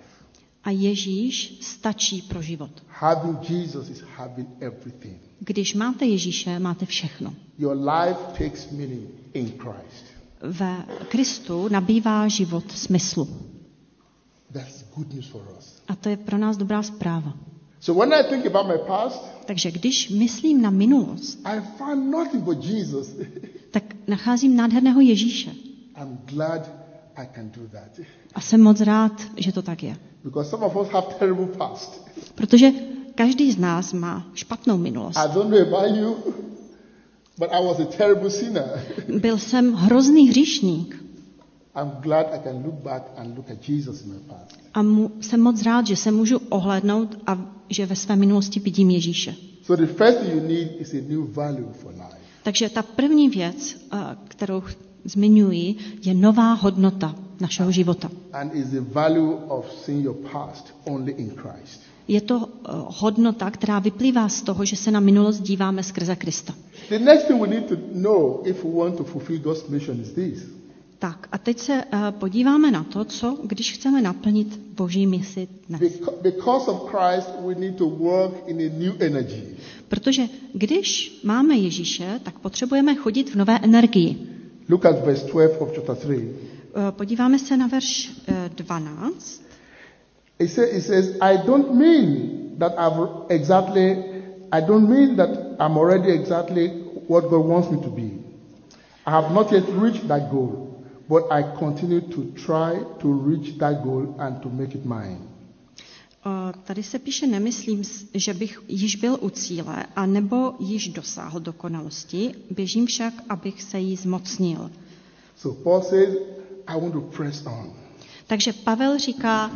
A Ježíš stačí pro život. Having Jesus is having everything. Když máte Ježíše, máte všechno. Your life takes meaning in Christ. Ve Kristu nabývá život smyslu. That's good news for us. A to je pro nás dobrá zpráva. So when I think about my past, takže když myslím na minulost, I found nothing but Jesus. Tak nacházím nádherného Ježíše. I'm glad I can do that. A jsem moc rád, že to tak je. Because some of us have terrible past. Protože každý z nás má špatnou minulost. I don't know about you, but I was a terrible sinner. Byl jsem hrozný hříšník. I'm glad I can look back and look at Jesus in my past. A mu, jsem moc rád, že se můžu ohlédnout a že ve své minulosti vidím Ježíše. So the first thing you need is a new value for life. Takže ta první věc, kterou zmiňuji, je nová hodnota našeho života. And is the value of seeing your past only in Christ. Je to hodnota, která vyplývá z toho, že se na minulost díváme skrze Krista. The next thing we need to know if we want to fulfill God's mission is this. Tak, a teď se uh, podíváme na to, co když chceme naplnit Boží misi dnes. Because of Christ we need to work in a new energy. Protože když máme Ježíše, tak potřebujeme chodit v nové energii. Look at verse twelve of chapter three. Podíváme se na verš dvanáct. It says, it says I don't mean that I've exactly I don't mean that I'm already exactly what God wants me to be. I have not yet reached that goal, but I continue to try to reach that goal and to make it mine. Uh, tady se píše, nemyslím, že bych již byl u cíle, anebo již dosáhl dokonalosti, běžím však, abych se jí zmocnil. So Paul says, I want to press on. Takže Pavel říká,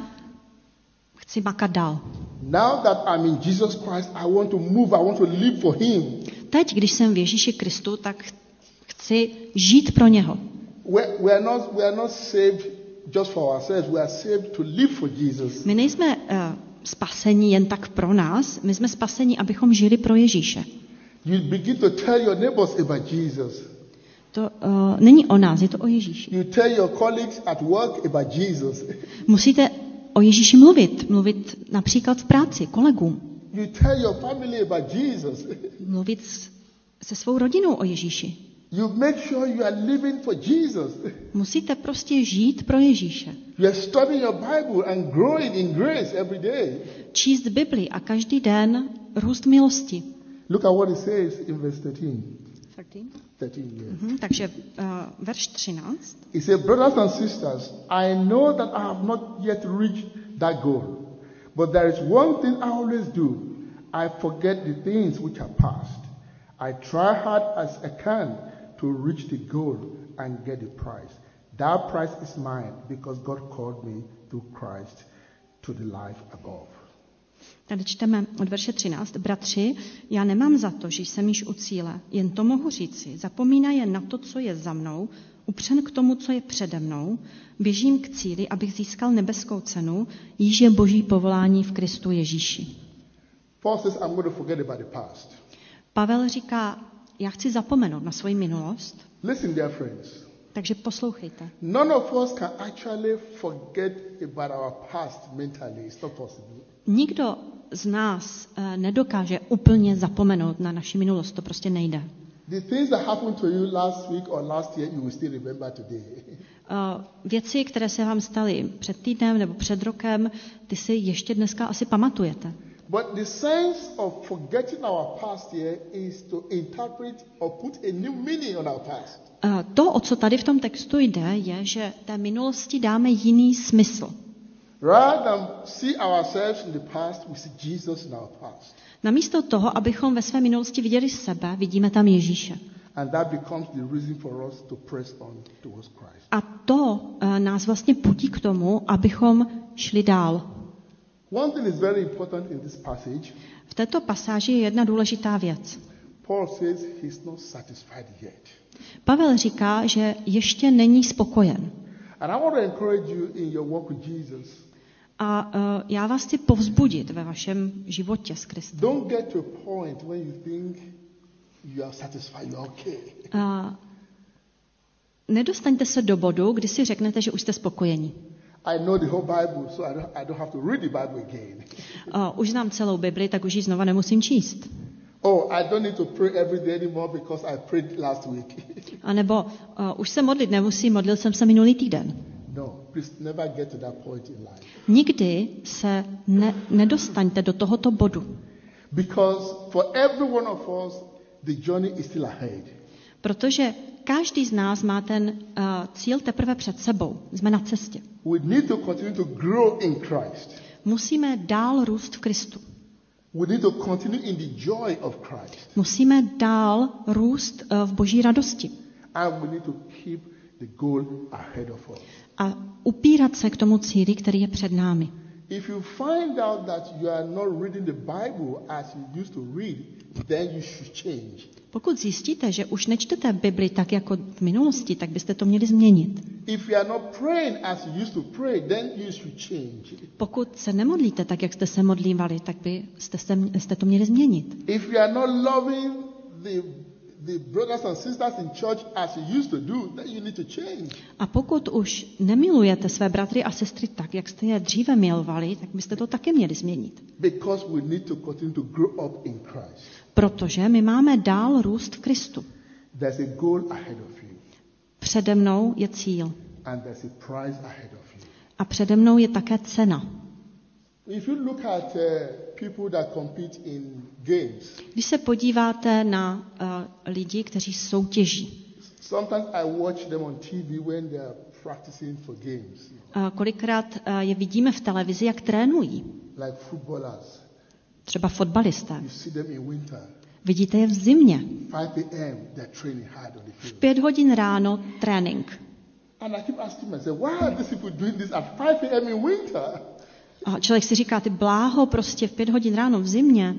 chci makat dál. Now that I'm in Jesus Christ, I want to move, I want to live for him. Teď, když jsem v Ježíši Kristu, tak chci žít pro něho. We are not we are not saved just for ourselves, we are saved to live for Jesus. My nejsme uh, spaseni jen tak pro nás, my jsme spaseni, abychom žili pro Ježíše. You begin to tell your neighbors about Jesus. To uh, není o nás, je to o Ježíši. You tell your colleagues at work about Jesus. Musíte o Ježíši mluvit, mluvit například v práci kolegům. You tell your family about Jesus. Mluvit se svou rodinou o Ježíši. You make sure you are living for Jesus. Musíte prostě žít pro Ježíše. You are studying your Bible and growing in grace every day. Číst Bibli a každý den růst milosti. Look at what it says in verse thirteen. thirteen. thirteen yes. Mm-hmm, takže uh, verš třináct. It says, brothers and sisters, I know that I have not yet reached that goal, but there is one thing I always do. I forget the things which are past. I try hard as I can to reach the goal and get the prize. That price is mine because God called me through Christ to the life above. Tady čteme od verše třináct. Bratři, já nemám za to, že jsem již u cíle, jen to mohu říci. Zapomínaje na to, co je za mnou, upřen k tomu, co je přede mnou, běžím k cíli, abych získal nebeskou cenu, jíž je boží povolání v Kristu Ježíši. Pavel říká, já chci zapomenout na svoji minulost. Listen, dear friends. Takže poslouchejte. None of us can actually forget about our past mentally. It's not possible. Nikdo z nás uh, nedokáže úplně zapomenout na naši minulost, to prostě nejde. The things that happened to you last week or last year, you will still remember today. Uh, věci, které se vám staly před týdnem nebo před rokem, ty si ještě dneska asi pamatujete. But the sense of forgetting our past here is to interpret or put a new meaning on our past. Uh, to, o co tady v tom textu jde, je, že té minulosti dáme jiný smysl. Rather than see ourselves in the past, we see Jesus in our past. Namísto toho, abychom ve své minulosti viděli sebe, vidíme tam Ježíše. And that becomes the reason for us to press on towards Christ. A to uh, nás vlastně putí k tomu, abychom šli dál. One thing is very important in this passage. V této pasáži je jedna důležitá věc. Paul says he's not satisfied yet. Pavel říká, že ještě není spokojen. And I want to encourage you in your walk with Jesus. A uh, já vás chci povzbudit ve vašem životě s Kristem. Don't get to a point when you think you are satisfied, you're okay. Uh, nedostaňte se do bodu, kdy si řeknete, že už jste spokojeni. I know the whole Bible, so I don't, I don't have to read the Bible again. Uh, už znám celou Bibli, tak už ji znova nemusím číst. Oh, I don't need to pray every day anymore because I prayed last week. A nebo uh, už se modlit nemusím, modlil jsem se minulý týden. No, please never get to that point in life. Nikdy se ne, nedostaňte do tohoto bodu. Because for every one of us the journey is still ahead. Protože každý z nás má ten uh, cíl teprve před sebou. Jsme na cestě. We need to continue to grow in Christ. Musíme dál růst v Kristu. We need to continue in the joy of Christ. Musíme dál růst uh, v boží radosti. And we need to keep the goal ahead of us. A upírat se k tomu cíli, který je před námi. If you find out that you are not reading the Bible as you used to read, then you should change. Pokud zjistíte, že už nečtete Bibli tak jako v minulosti, tak byste to měli změnit. If you are not praying as you used to pray, then you should change. Pokud se nemodlíte tak, jak jste se modlívali, tak byste se, jste to měli změnit. If you are not loving the the brothers and sisters in church as you used to do, then you need to change. A pokud už nemilujete své bratry a sestry tak, jak jste je dříve milovali, tak byste to také měli změnit. Because we need to continue to grow up in Christ. Protože my máme dál růst v Kristu. There's a goal ahead of you. Přede mnou je cíl. And there's a price ahead of you. A přede mnou je také cena. If you look at uh, people that compete in games. Když se podíváte na uh, lidi, kteří soutěží. Sometimes I watch them on T V when they are practicing for games. Uh, kolikrát uh, je vidíme v televizi, jak trénují. Like footballers. Třeba fotbalisté. You see them in winter. Vidíte je v zimě. five a m they're training hard on the field. V pět hodin ráno trénink. And I keep asking myself, why are these people doing this at five a m in winter? A člověk si říká, ty bláho, prostě v pět hodin ráno v zimě.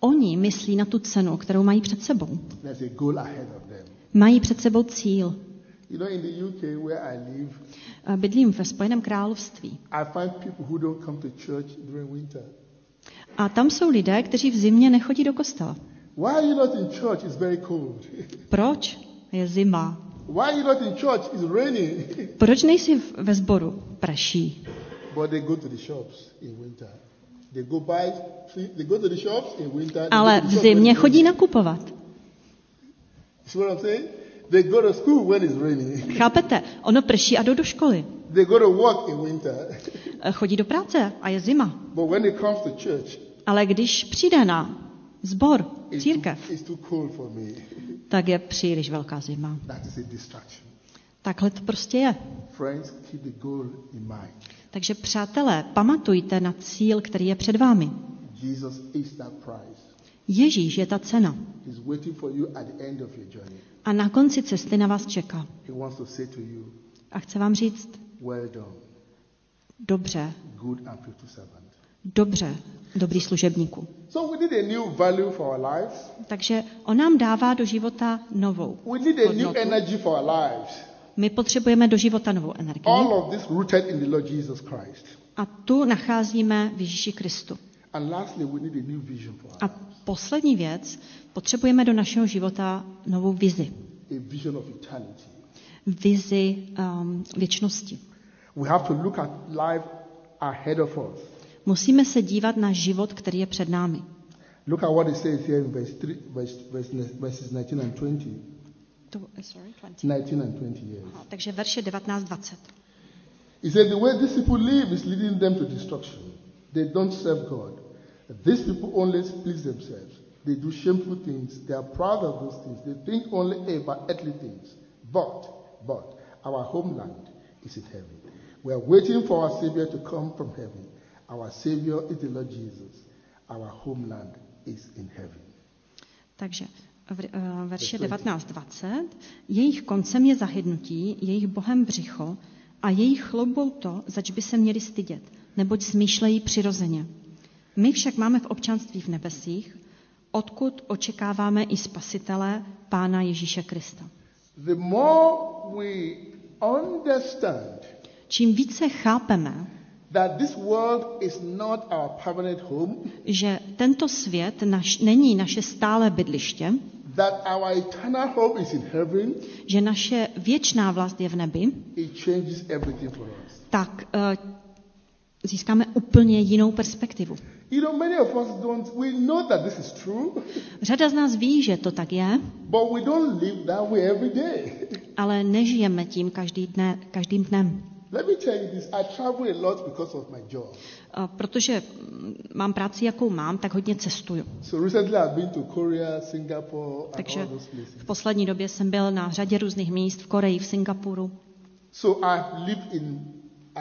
Oni myslí na tu cenu, kterou mají před sebou. Mají před sebou cíl. You know, in the U K where I live, bydlím ve Spojeném království. I find people who don't come to church during winter. A tam jsou lidé, kteří v zimě nechodí do kostela. Why are you not in church? It's very cold. Proč? Je zima. Why are you not in church? It's raining. Proč nejsi ve sboru? Prší. But they go to the shops in winter. They go buy, they go to the shops in winter. Ale v zimě chodí nakupovat. Is what I'm saying? They go to school when it's raining. Chápete? Ono prší a jdou do školy. They go to work in winter. Chodí do práce a je zima. But when it comes to church. Ale když přijde na zbor, církev, tak je příliš velká zima. Takhle to prostě je. Takže přátelé, pamatujte na cíl, který je před vámi. Ježíš je ta cena. A na konci cesty na vás čeká. A chce vám říct, dobře, dobře, dobrý služebníku. Takže on nám dává do života novou hodnotu. My potřebujeme do života novou energii. A tu nacházíme v Ježíši Kristu. A poslední věc, potřebujeme do našeho života novou vizi. Vizi um, věčnosti. Musíme se dívat na život, který je před námi. Takže verše devatenáct dvacet. He said the way these people live is leading them to destruction. They don't serve God. These people only please themselves. They do shameful things. They are proud of those things. They think only about earthly things. But, but, our homeland is in heaven. We are waiting for our Savior to come from heaven. Our Savior is the Lord Jesus. Our homeland is in heaven. Takže v uh, verši devatenáct dvacet. Jejich koncem je zahydnutí, jejich bohem břicho a jejich chloubou to, zač by se měli stydět, neboť smýšlejí přirozeně. My však máme v občanství v nebesích, odkud očekáváme i spasitele, Pána Ježíše Krista. The more we understand, čím více chápeme, that this world is not our permanent home, že tento svět naš, není naše stále bydliště, that our eternal home is in heaven, že naše věčná vlast je v nebi, it changes everything for us. Tak uh, získáme úplně jinou perspektivu. You know, many of us don't, we know that this is true. Řada z nás ví, že to tak je. But we don't live that way every day. Ale nežijeme tím každý dne, každým dnem. Let me tell you this, I travel a lot because of my job. A protože mám práci, jakou mám, tak hodně cestuju. So recently I've been to Korea, Singapore, and takže all those places. V poslední době jsem byl na řadě různých míst v Koreji, v Singapuru. So I live in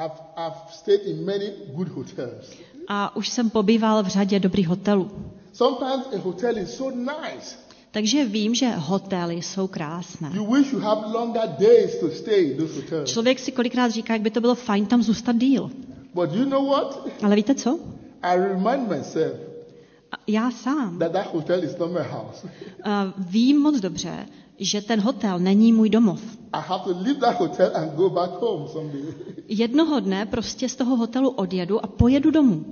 I've, I've stayed in many good hotels. A už jsem pobýval v řadě dobrých hotelů. Sometimes a hotel is so nice. Takže vím, že hotely jsou krásné. You wish you have longer days to stay in those hotels. Člověk si kolikrát říká, jak by to bylo fajn tam zůstat díl. But you know what? Ale víte co? I remind myself. Já sám. That that hotel is not my house. uh, vím moc dobře, že ten hotel není můj domov. Jednoho dne prostě z toho hotelu odjedu a pojedu domů.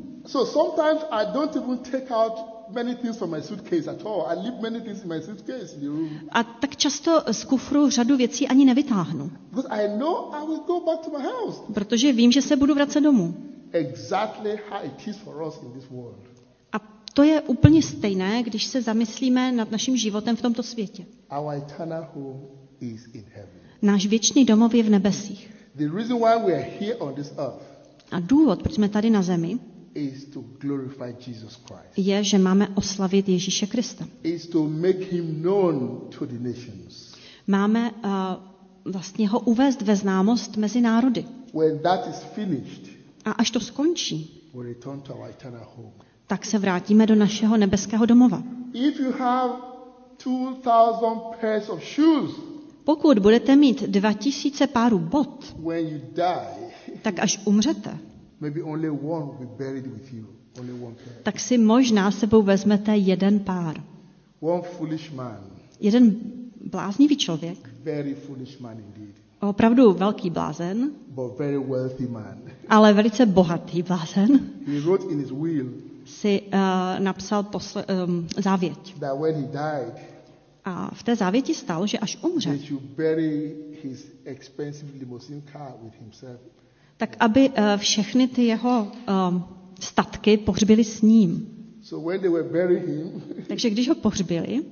A tak často z kufru řadu věcí ani nevytáhnu. Protože vím, že se budu vracet domů. Exactly how it is for us in this world. To je úplně stejné, když se zamyslíme nad naším životem v tomto světě. Náš věčný domov je v nebesích. A důvod, proč jsme tady na zemi, je, že máme oslavit Ježíše Krista. Máme uh, vlastně ho uvést ve známost mezi národy. A až to skončí, tak se vrátíme do našeho nebeského domova. Pokud budete mít dva tisíce párů bot, tak až umřete, tak si možná sebou vezmete jeden pár. Jeden bláznivý člověk, opravdu velký blázen, ale velice bohatý blázen, si uh, napsal posle, um, závěť. A v té závěti stalo, že až umře, tak aby uh, všechny ty jeho um, statky pohřbili s ním. So him, takže když ho pohřbili,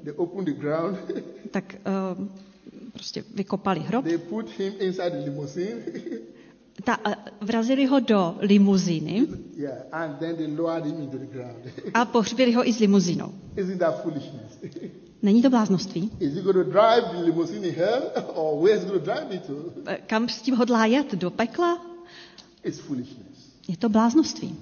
ground, tak uh, prostě vykopali hrob. Ta, vrazili ho do limuzíny a pohřbili ho i s limuzinou. Není to bláznoství? Kam s tím hodlá jet? Do pekla? Je to bláznoství.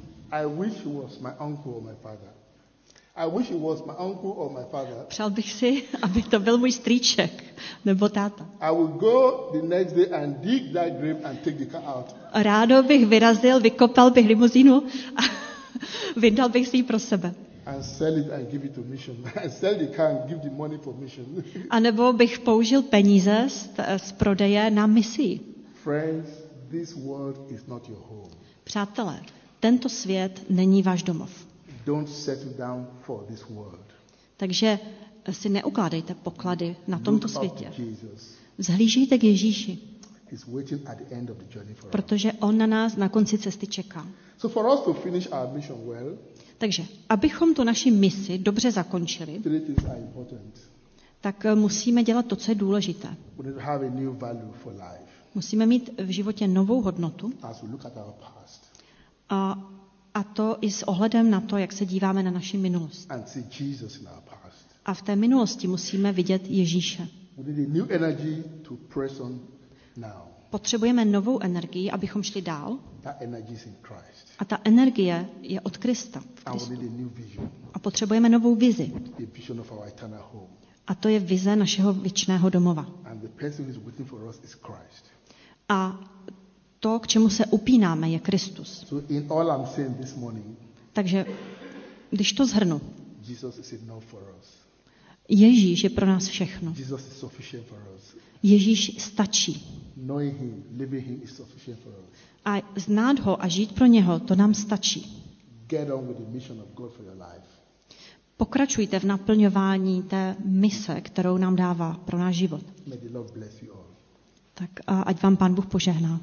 I wish it was my uncle or my father. Přál bych si, aby to byl můj strýček nebo táta. I will go the next day and dig that grave and take the car out. Ráno bych vyrazil, vykopal bych limuzínu a vydal bych si ji pro sebe. And sell it and give it to mission. And sell the car and give the money for mission. A nebo bych použil peníze z, z prodeje na misi. Friends, this world is not your home. Přátelé, tento svět není váš domov. Don't settle down for this world. Takže si neukládejte poklady na tomto světě. Vzhlížíte k Ježíši. He's waiting at the end of the journey for us. Protože on na nás na konci cesty čeká. So for us to finish our mission well. Takže abychom tu naši misi dobře zakončili, tak musíme dělat to, co je důležité. Musíme mít v životě novou hodnotu. A, a to i s ohledem na to, jak se díváme na naši minulost. A v té minulosti musíme vidět Ježíše. Potřebujeme novou energii, abychom šli dál. A ta energie je od Krista. A potřebujeme novou vizi. A to je vize našeho věčného domova. A to, k čemu se upínáme, je Kristus. Takže, když to zhrnu, Ježíš je pro nás všechno. Ježíš stačí. A znát ho a žít pro něho, to nám stačí. Pokračujte v naplňování té mise, kterou nám dává pro náš život. Tak a ať vám Pán Bůh požehná.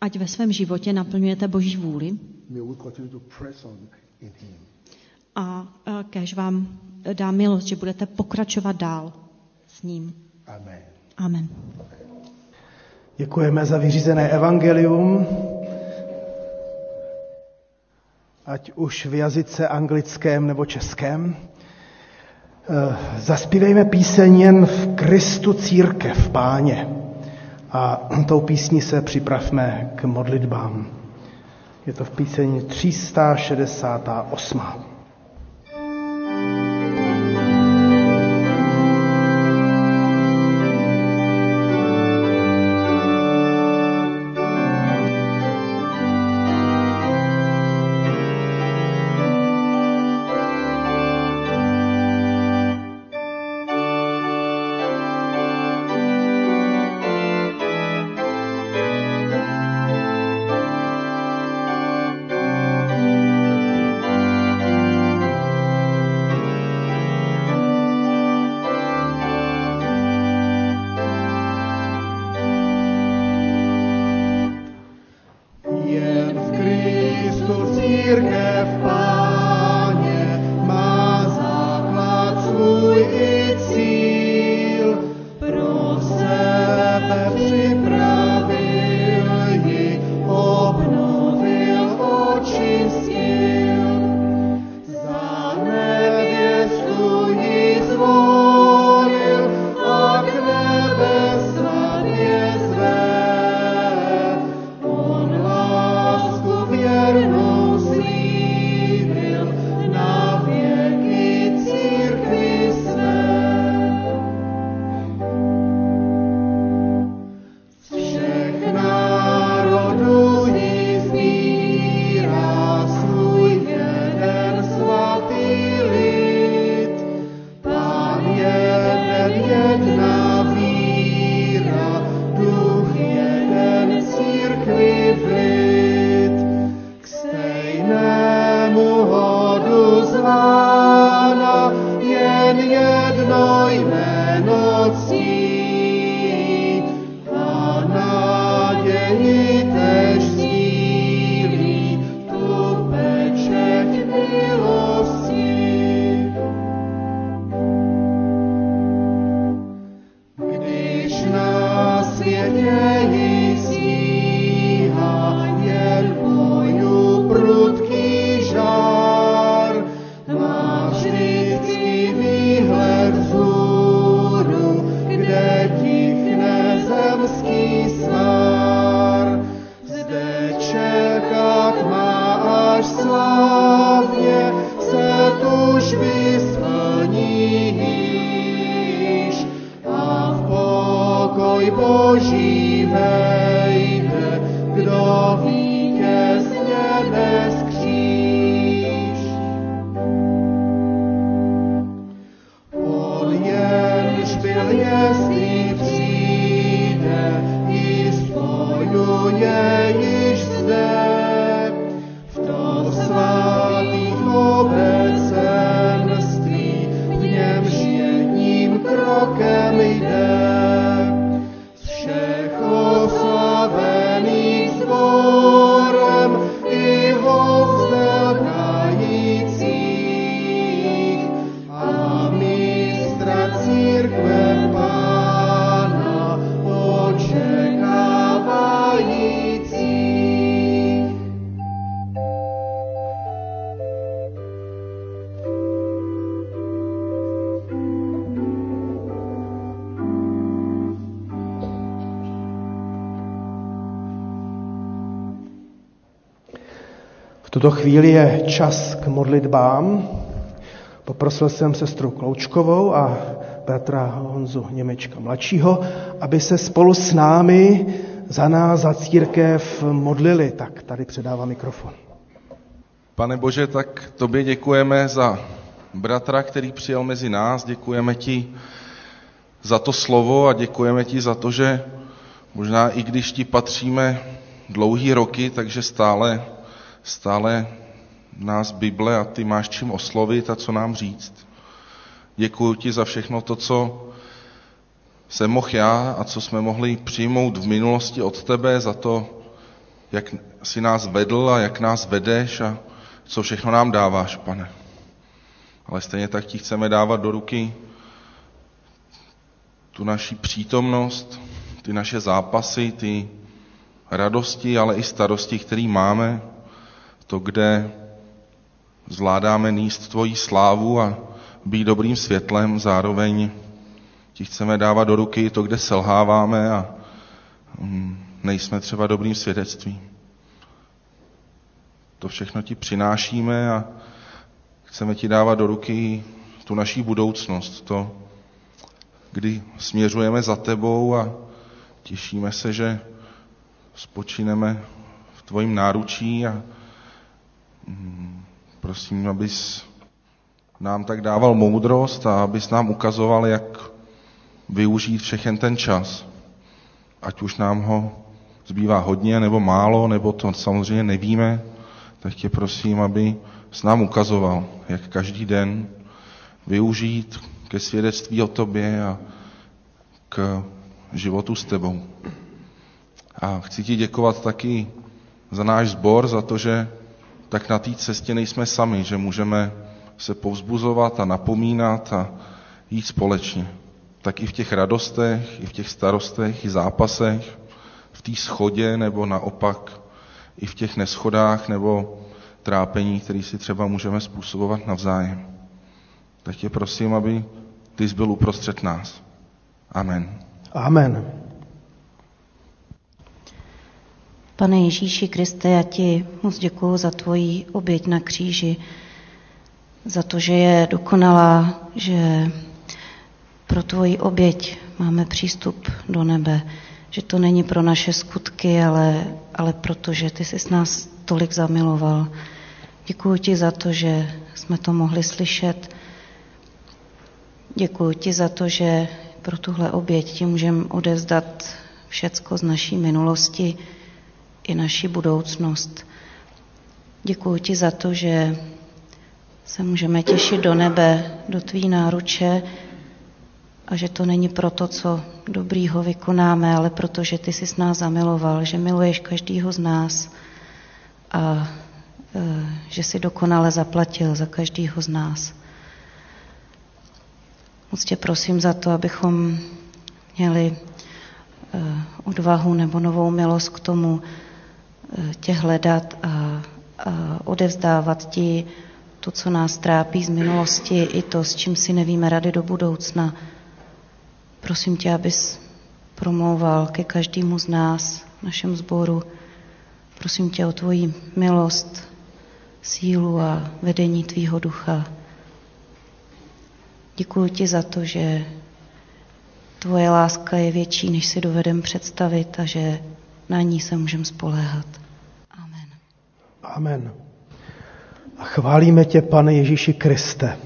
Ať ve svém životě naplňujete Boží vůli. A kéž vám dá milost, že budete pokračovat dál s ním. Amen. Amen. Děkujeme za vyřízené evangelium. Ať už v jazyce anglickém nebo českém. Zaspívejme píseň Jen v Kristu církev, Páně. A tou písní se připravme k modlitbám. Je to v písni tři sta šedesát osm. Slow. V tuto chvíli je čas k modlitbám. Poprosil jsem sestru Kloučkovou a bratra Honzu Němečka Mladšího, aby se spolu s námi za nás, za církev modlili. Tak tady předávám mikrofon. Pane Bože, tak tobě děkujeme za bratra, který přijel mezi nás. Děkujeme ti za to slovo a děkujeme ti za to, že možná i když ti patříme dlouhý roky, takže stále, stále nás Bible a ty máš čím oslovit a co nám říct. Děkuji ti za všechno to, co jsem mohl já a co jsme mohli přijmout v minulosti od tebe, za to, jak jsi nás vedl a jak nás vedeš a co všechno nám dáváš, Pane. Ale stejně tak ti chceme dávat do ruky tu naši přítomnost, ty naše zápasy, ty radosti, ale i starosti, které máme, to, kde zvládáme nést tvoji slávu a být dobrým světlem, zároveň ti chceme dávat do ruky to, kde selháváme a nejsme třeba dobrým svědectvím. To všechno ti přinášíme a chceme ti dávat do ruky tu naší budoucnost, to, kdy směřujeme za tebou a těšíme se, že spočineme v tvojím náručí a prosím, abys nám tak dával moudrost a abys nám ukazoval, jak využít všechen ten čas. Ať už nám ho zbývá hodně nebo málo, nebo to samozřejmě nevíme, tak tě prosím, aby s nám ukazoval, jak každý den využít ke svědectví o tobě a k životu s tebou. A chci ti děkovat taky za náš sbor, za to, že tak na té cestě nejsme sami, že můžeme se povzbuzovat a napomínat a jít společně. Tak i v těch radostech, i v těch starostech, i zápasech, v té schodě nebo naopak i v těch neschodách nebo trápení, které si třeba můžeme způsobovat navzájem. Tak tě prosím, aby ty jsi byl uprostřed nás. Amen. Amen. Pane Ježíši Kriste, já ti moc děkuju za tvoji oběť na kříži, za to, že je dokonalá, že pro tvoji oběť máme přístup do nebe, že to není pro naše skutky, ale, ale protože ty jsi s nás tolik zamiloval. Děkuju ti za to, že jsme to mohli slyšet. Děkuju ti za to, že pro tuhle oběť ti můžeme odevzdat všecko z naší minulosti i naši budoucnost. Děkuju ti za to, že se můžeme těšit do nebe, do tvý náruče a že to není proto, co dobrýho vykonáme, ale protože ty jsi s nás zamiloval, že miluješ každýho z nás a e, že jsi dokonale zaplatil za každýho z nás. Moc tě prosím za to, abychom měli e, odvahu nebo novou milost k tomu e, tě hledat a, a odevzdávat ti to, co nás trápí z minulosti, i to, s čím si nevíme rady do budoucna. Prosím tě, abys promlouval ke každému z nás, našem sboru. Prosím tě o tvoji milost, sílu a vedení tvýho ducha. Děkuji ti za to, že tvoje láska je větší, než si dovedem představit a že na ní se můžeme spoléhat. Amen. Amen. A chválíme tě, Pane Ježíši Kriste,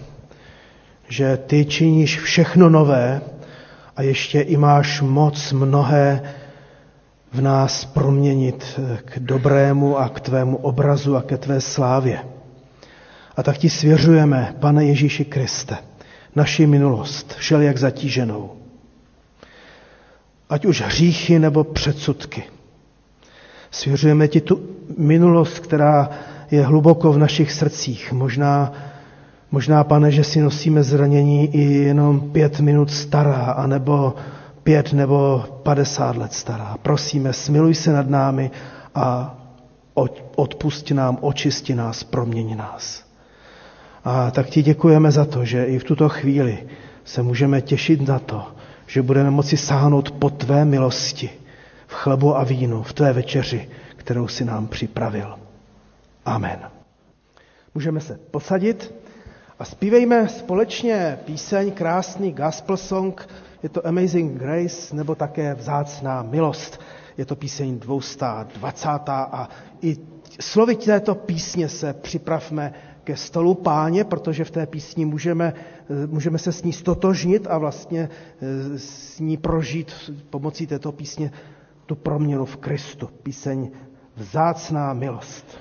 že ty činíš všechno nové a ještě i máš moc mnohé v nás proměnit k dobrému a k tvému obrazu a ke tvé slávě. A tak ti svěřujeme, Pane Ježíši Kriste, naši minulost, všelijak zatíženou. Ať už hříchy nebo předsudky. Svěřujeme ti tu minulost, která je hluboko v našich srdcích. Možná, možná, Pane, že si nosíme zranění i jenom pět minut stará, anebo pět nebo padesát let stará. Prosíme, smiluj se nad námi a odpusť nám, očisti nás, proměň nás. A tak ti děkujeme za to, že i v tuto chvíli se můžeme těšit na to, že budeme moci sáhnout po tvé milosti v chlebu a vínu, v tvé večeři, kterou si nám připravil. Amen. Můžeme se posadit a zpívejme společně píseň, krásný gospel song, je to Amazing Grace, nebo také Vzácná milost. Je to píseň dvě stě dvacet a i slovy této písně se připravme ke stolu Páně, protože v té písni můžeme, můžeme se s ní stotožnit a vlastně s ní prožít pomocí této písně tu proměnu v Kristu. Píseň Vzácná milost.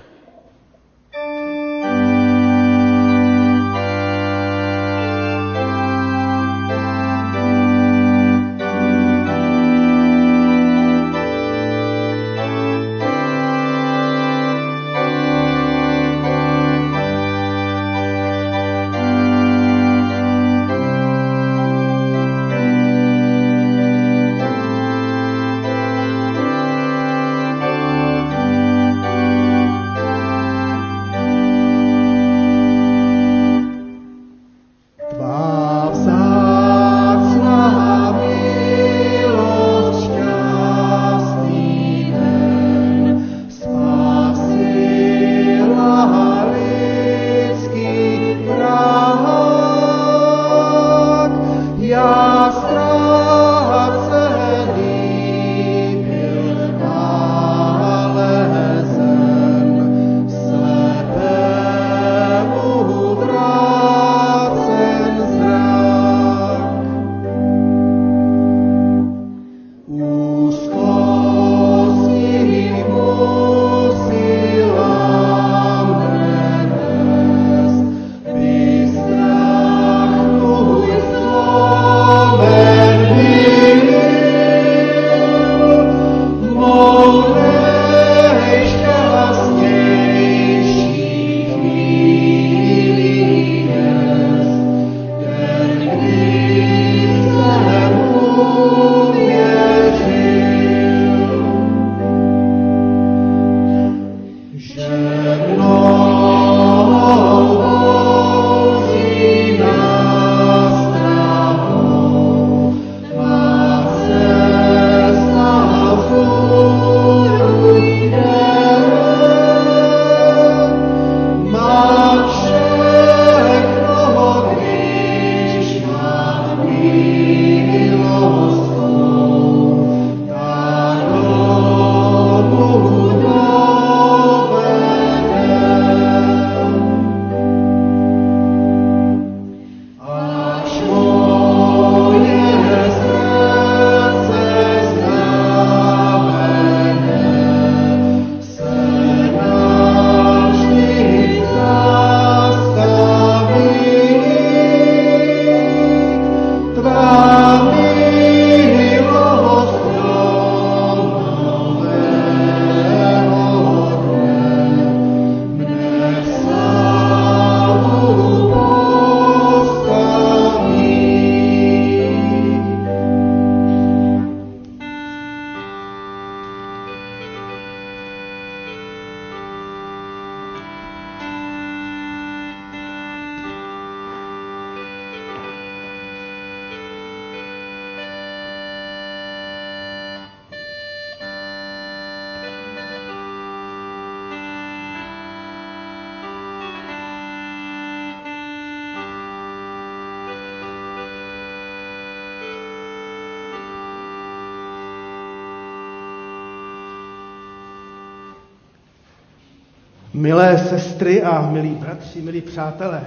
Milé sestry a milí bratři, milí přátelé,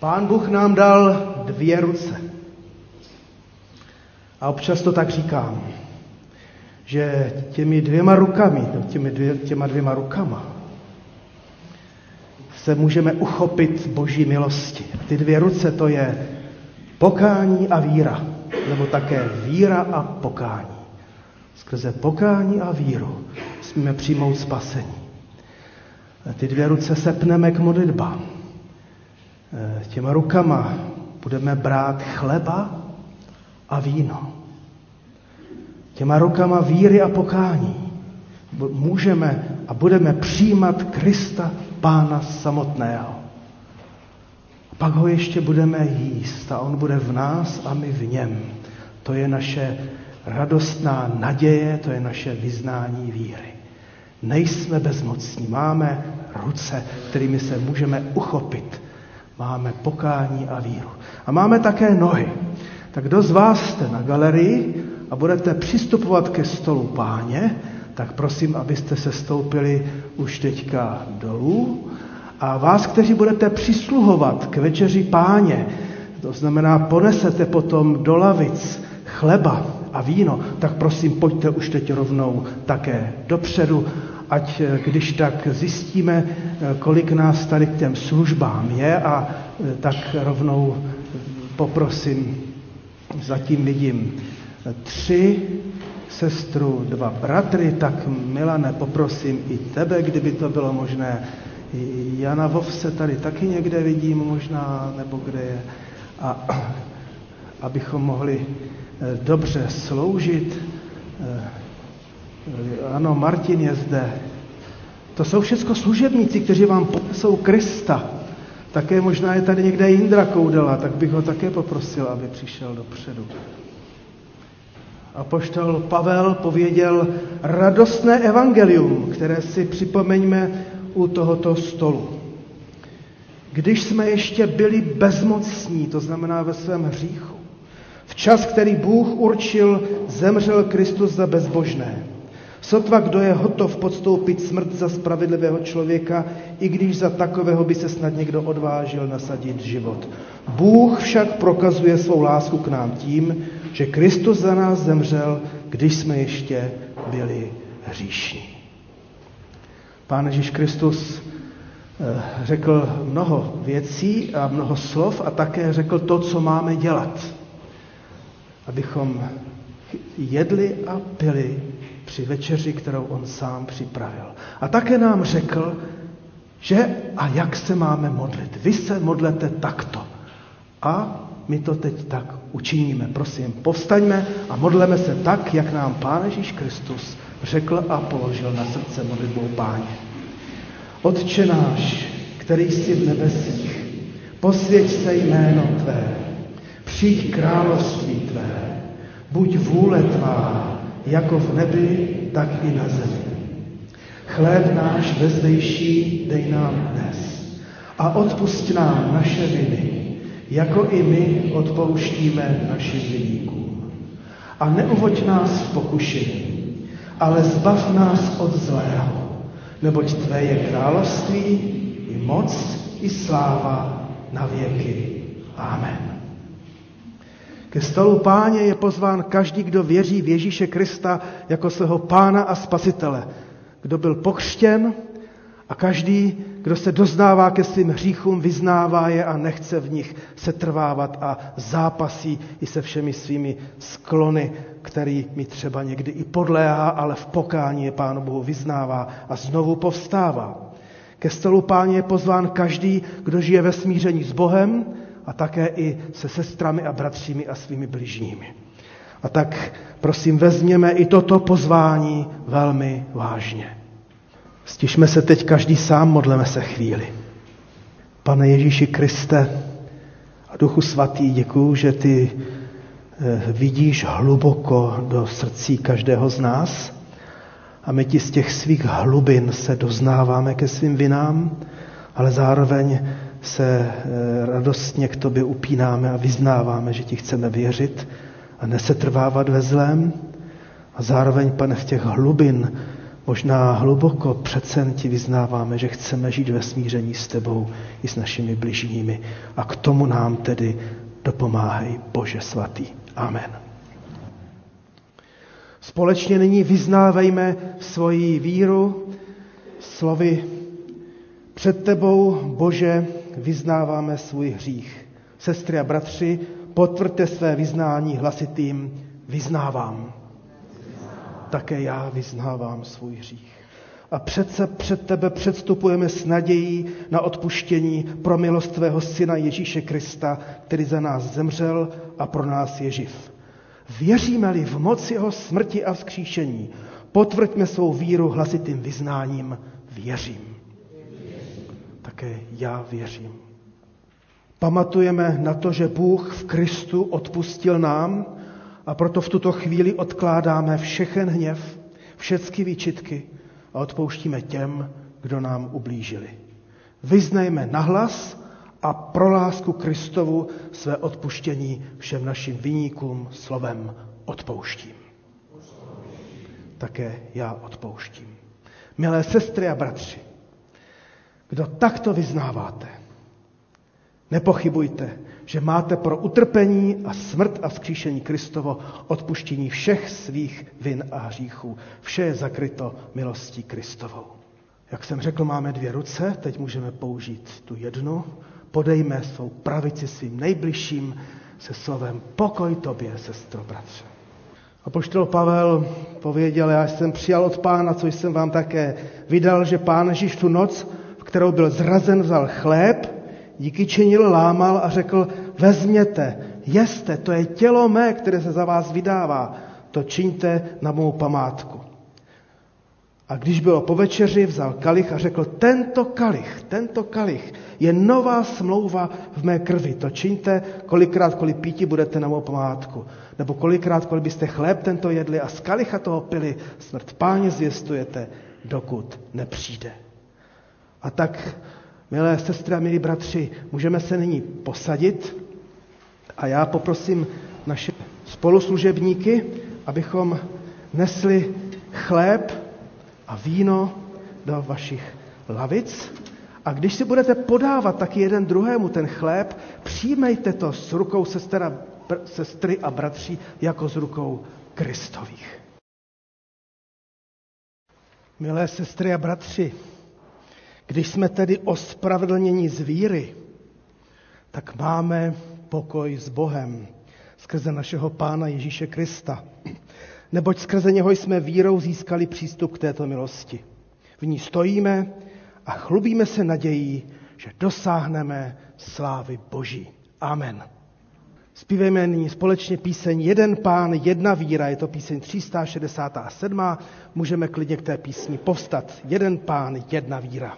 Pán Bůh nám dal dvě ruce. A občas to tak říkám, že těmi dvěma rukami, těmi dvě, těma dvěma rukama se můžeme uchopit Boží milosti. Ty dvě ruce, to je pokání a víra, nebo také víra a pokání. Skrze pokání a víru smíme přijmout spasení. Ty dvě ruce sepneme k modlitbám. Těma rukama budeme brát chleba a víno. Těma rukama víry a pokání můžeme a budeme přijímat Krista Pána samotného. Pak ho ještě budeme jíst a on bude v nás a my v něm. To je naše radostná naděje, to je naše vyznání víry. Nejsme bezmocní, máme ruce, kterými se můžeme uchopit. Máme pokání a víru. A máme také nohy. Tak kdo z vás jste na galerii a budete přistupovat ke stolu Páně, tak prosím, abyste se stoupili už teďka dolů. A vás, kteří budete přisluhovat k večeři Páně, to znamená, ponesete potom do lavic chleba a víno, tak prosím, pojďte už teď rovnou také dopředu, ať když tak zjistíme, kolik nás tady k těm službám je, a tak rovnou poprosím, zatím vidím tři sestru, dva bratry, tak Milane, poprosím i tebe, kdyby to bylo možné. Jana Vov se tady taky někde vidím možná, nebo kde je. A abychom mohli dobře sloužit. Ano, Martin je zde. To jsou všechno služebníci, kteří vám jsou Krista. Také možná je tady někde Jindra Koudela, tak bych ho také poprosil, aby přišel dopředu. Apoštol Pavel pověděl radostné evangelium, které si připomeňme u tohoto stolu. Když jsme ještě byli bezmocní, to znamená ve svém hříchu, v čas, který Bůh určil, zemřel Kristus za bezbožné. Sotva kdo je hotov podstoupit smrt za spravedlivého člověka, i když za takového by se snad někdo odvážil nasadit život. Bůh však prokazuje svou lásku k nám tím, že Kristus za nás zemřel, když jsme ještě byli hříšní. Pán Ježíš Kristus řekl mnoho věcí a mnoho slov a také řekl to, co máme dělat, abychom jedli a pili při večeři, kterou on sám připravil. A také nám řekl, že a jak se máme modlit. Vy se modlete takto. A my to teď tak učiníme. Prosím, povstaňme a modleme se tak, jak nám Pán Ježíš Kristus řekl a položil na srdce modlitbou Páně. Otče náš, který jsi v nebesích, posvěť se jméno tvé, přijď království tvé, buď vůle tvá, jako v nebi, tak i na zemi. Chléb náš bezdejší dej nám dnes a odpusť nám naše viny, jako i my odpouštíme našim viníkům. A neuvoď nás v pokušení, ale zbav nás od zlého, neboť tvé je království, i moc, i sláva na věky. Amen. Ke stolu Páně je pozván každý, kdo věří v Ježíše Krista jako svého Pána a Spasitele, kdo byl pokřtěn, a každý, kdo se doznává ke svým hříchům, vyznává je a nechce v nich setrvávat a zápasí i se všemi svými sklony, kterými třeba někdy i podléhá, ale v pokání je Pánu Bohu vyznává a znovu povstává. Ke stolu Páně je pozván každý, kdo žije ve smíření s Bohem, a také i se sestrami a bratřími a svými bližními. A tak prosím, vezměme i toto pozvání velmi vážně. Stišme se teď každý sám, modleme se chvíli. Pane Ježíši Kriste a Duchu Svatý, děkuju, že ty vidíš hluboko do srdcí každého z nás a my ti z těch svých hlubin se doznáváme ke svým vinám, ale zároveň se radostně k tobě upínáme a vyznáváme, že ti chceme věřit a nesetrvávat ve zlém. A zároveň, Pane, v těch hlubin, možná hluboko přece jen ti vyznáváme, že chceme žít ve smíření s tebou i s našimi bližními. A k tomu nám tedy dopomáhej, Bože svatý. Amen. Společně nyní vyznávejme svoji víru slovy: Před tebou, Bože, vyznáváme svůj hřích. Sestry a bratři, potvrďte své vyznání hlasitým: vyznávám. Vyznávám. Také já vyznávám svůj hřích. A přece před tebe předstupujeme s nadějí na odpuštění pro milost tvého syna Ježíše Krista, který za nás zemřel a pro nás je živ. Věříme-li v moc jeho smrti a vzkříšení, potvrďme svou víru hlasitým vyznáním: věřím. Také já věřím. Pamatujeme na to, že Bůh v Kristu odpustil nám, a proto v tuto chvíli odkládáme všechen hněv, všechny výčitky a odpouštíme těm, kdo nám ublížili. Vyznejme nahlas a pro lásku Kristovu své odpuštění všem našim viníkům slovem odpouštím. Také já odpouštím. Milé sestry a bratři, kdo takto vyznáváte, nepochybujte, že máte pro utrpení a smrt a vzkříšení Kristovo odpuštění všech svých vin a hříchů. Vše je zakryto milostí Kristovou. Jak jsem řekl, máme dvě ruce, teď můžeme použít tu jednu. Podejme svou pravici svým nejbližším se slovem pokoj tobě, sestro, bratře. Apoštol Pavel pověděl, já jsem přijal od Pána, co jsem vám také vydal, že Pán Ježíš tu noc, v kterou byl zrazen, vzal chléb, díky činil, lámal a řekl, vezměte, jeste, to je tělo mé, které se za vás vydává, to čiňte na mou památku. A když bylo po večeři, vzal kalich a řekl, tento kalich, tento kalich je nová smlouva v mé krvi, to čiňte, kolikrát, kolik píti budete na mou památku, nebo kolikrát, kolik byste chléb tento jedli a z kalicha toho pili, smrt Páně zvěstujete, dokud nepřijde. A tak, milé sestry a milí bratři, můžeme se nyní posadit a já poprosím naše spoluslužebníky, abychom nesli chléb a víno do vašich lavic. A když si budete podávat taky jeden druhému ten chléb, přijmejte to s rukou sestra, br, sestry a bratří jako s rukou Kristových. Milé sestry a bratři, když jsme tedy ospravedlněni z víry, tak máme pokoj s Bohem skrze našeho Pána Ježíše Krista. Neboť skrze něho jsme vírou získali přístup k této milosti. V ní stojíme a chlubíme se nadějí, že dosáhneme slávy Boží. Amen. Zpívejme nyní společně píseň Jeden Pán, jedna víra. Je to píseň tři sta šedesát sedm. Můžeme klidně k té písni povstat. Jeden Pán, jedna víra.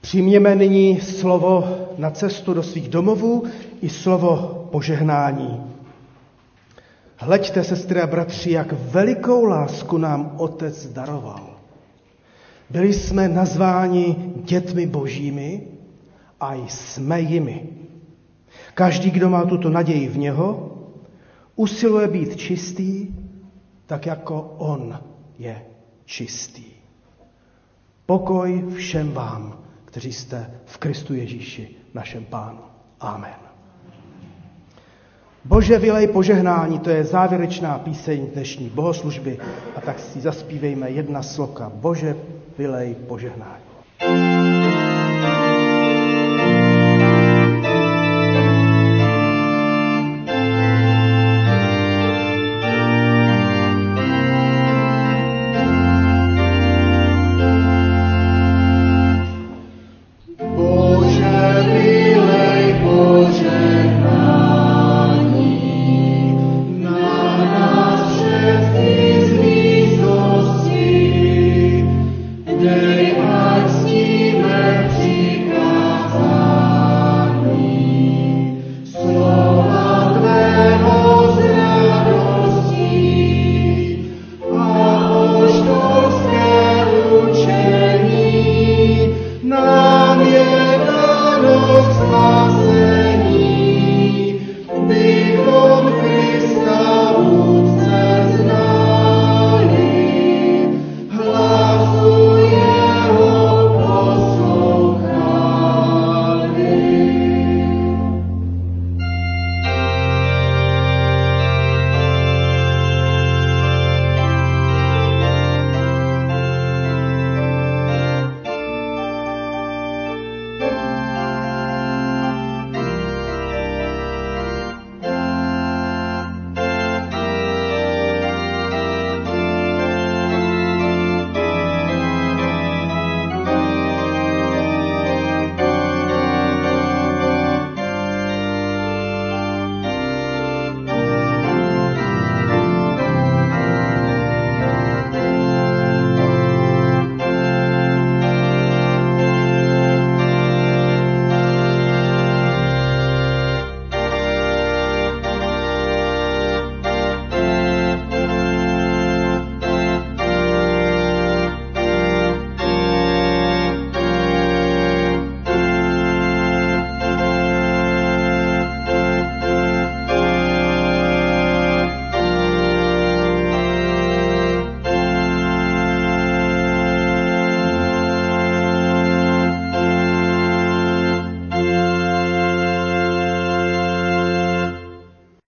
Přijměme nyní slovo na cestu do svých domovů i slovo požehnání. Hleďte, sestry a bratři, jak velikou lásku nám Otec daroval. Byli jsme nazváni dětmi božími a jsme jimi. Každý, kdo má tuto naději v něho, usiluje být čistý, tak jako on je čistý. Pokoj všem vám, kteří jste v Kristu Ježíši, našem Pánu. Amen. Bože, vylej požehnání, to je závěrečná píseň dnešní bohoslužby, a tak si zaspívejme jedna sloka. Bože, vylej požehnání.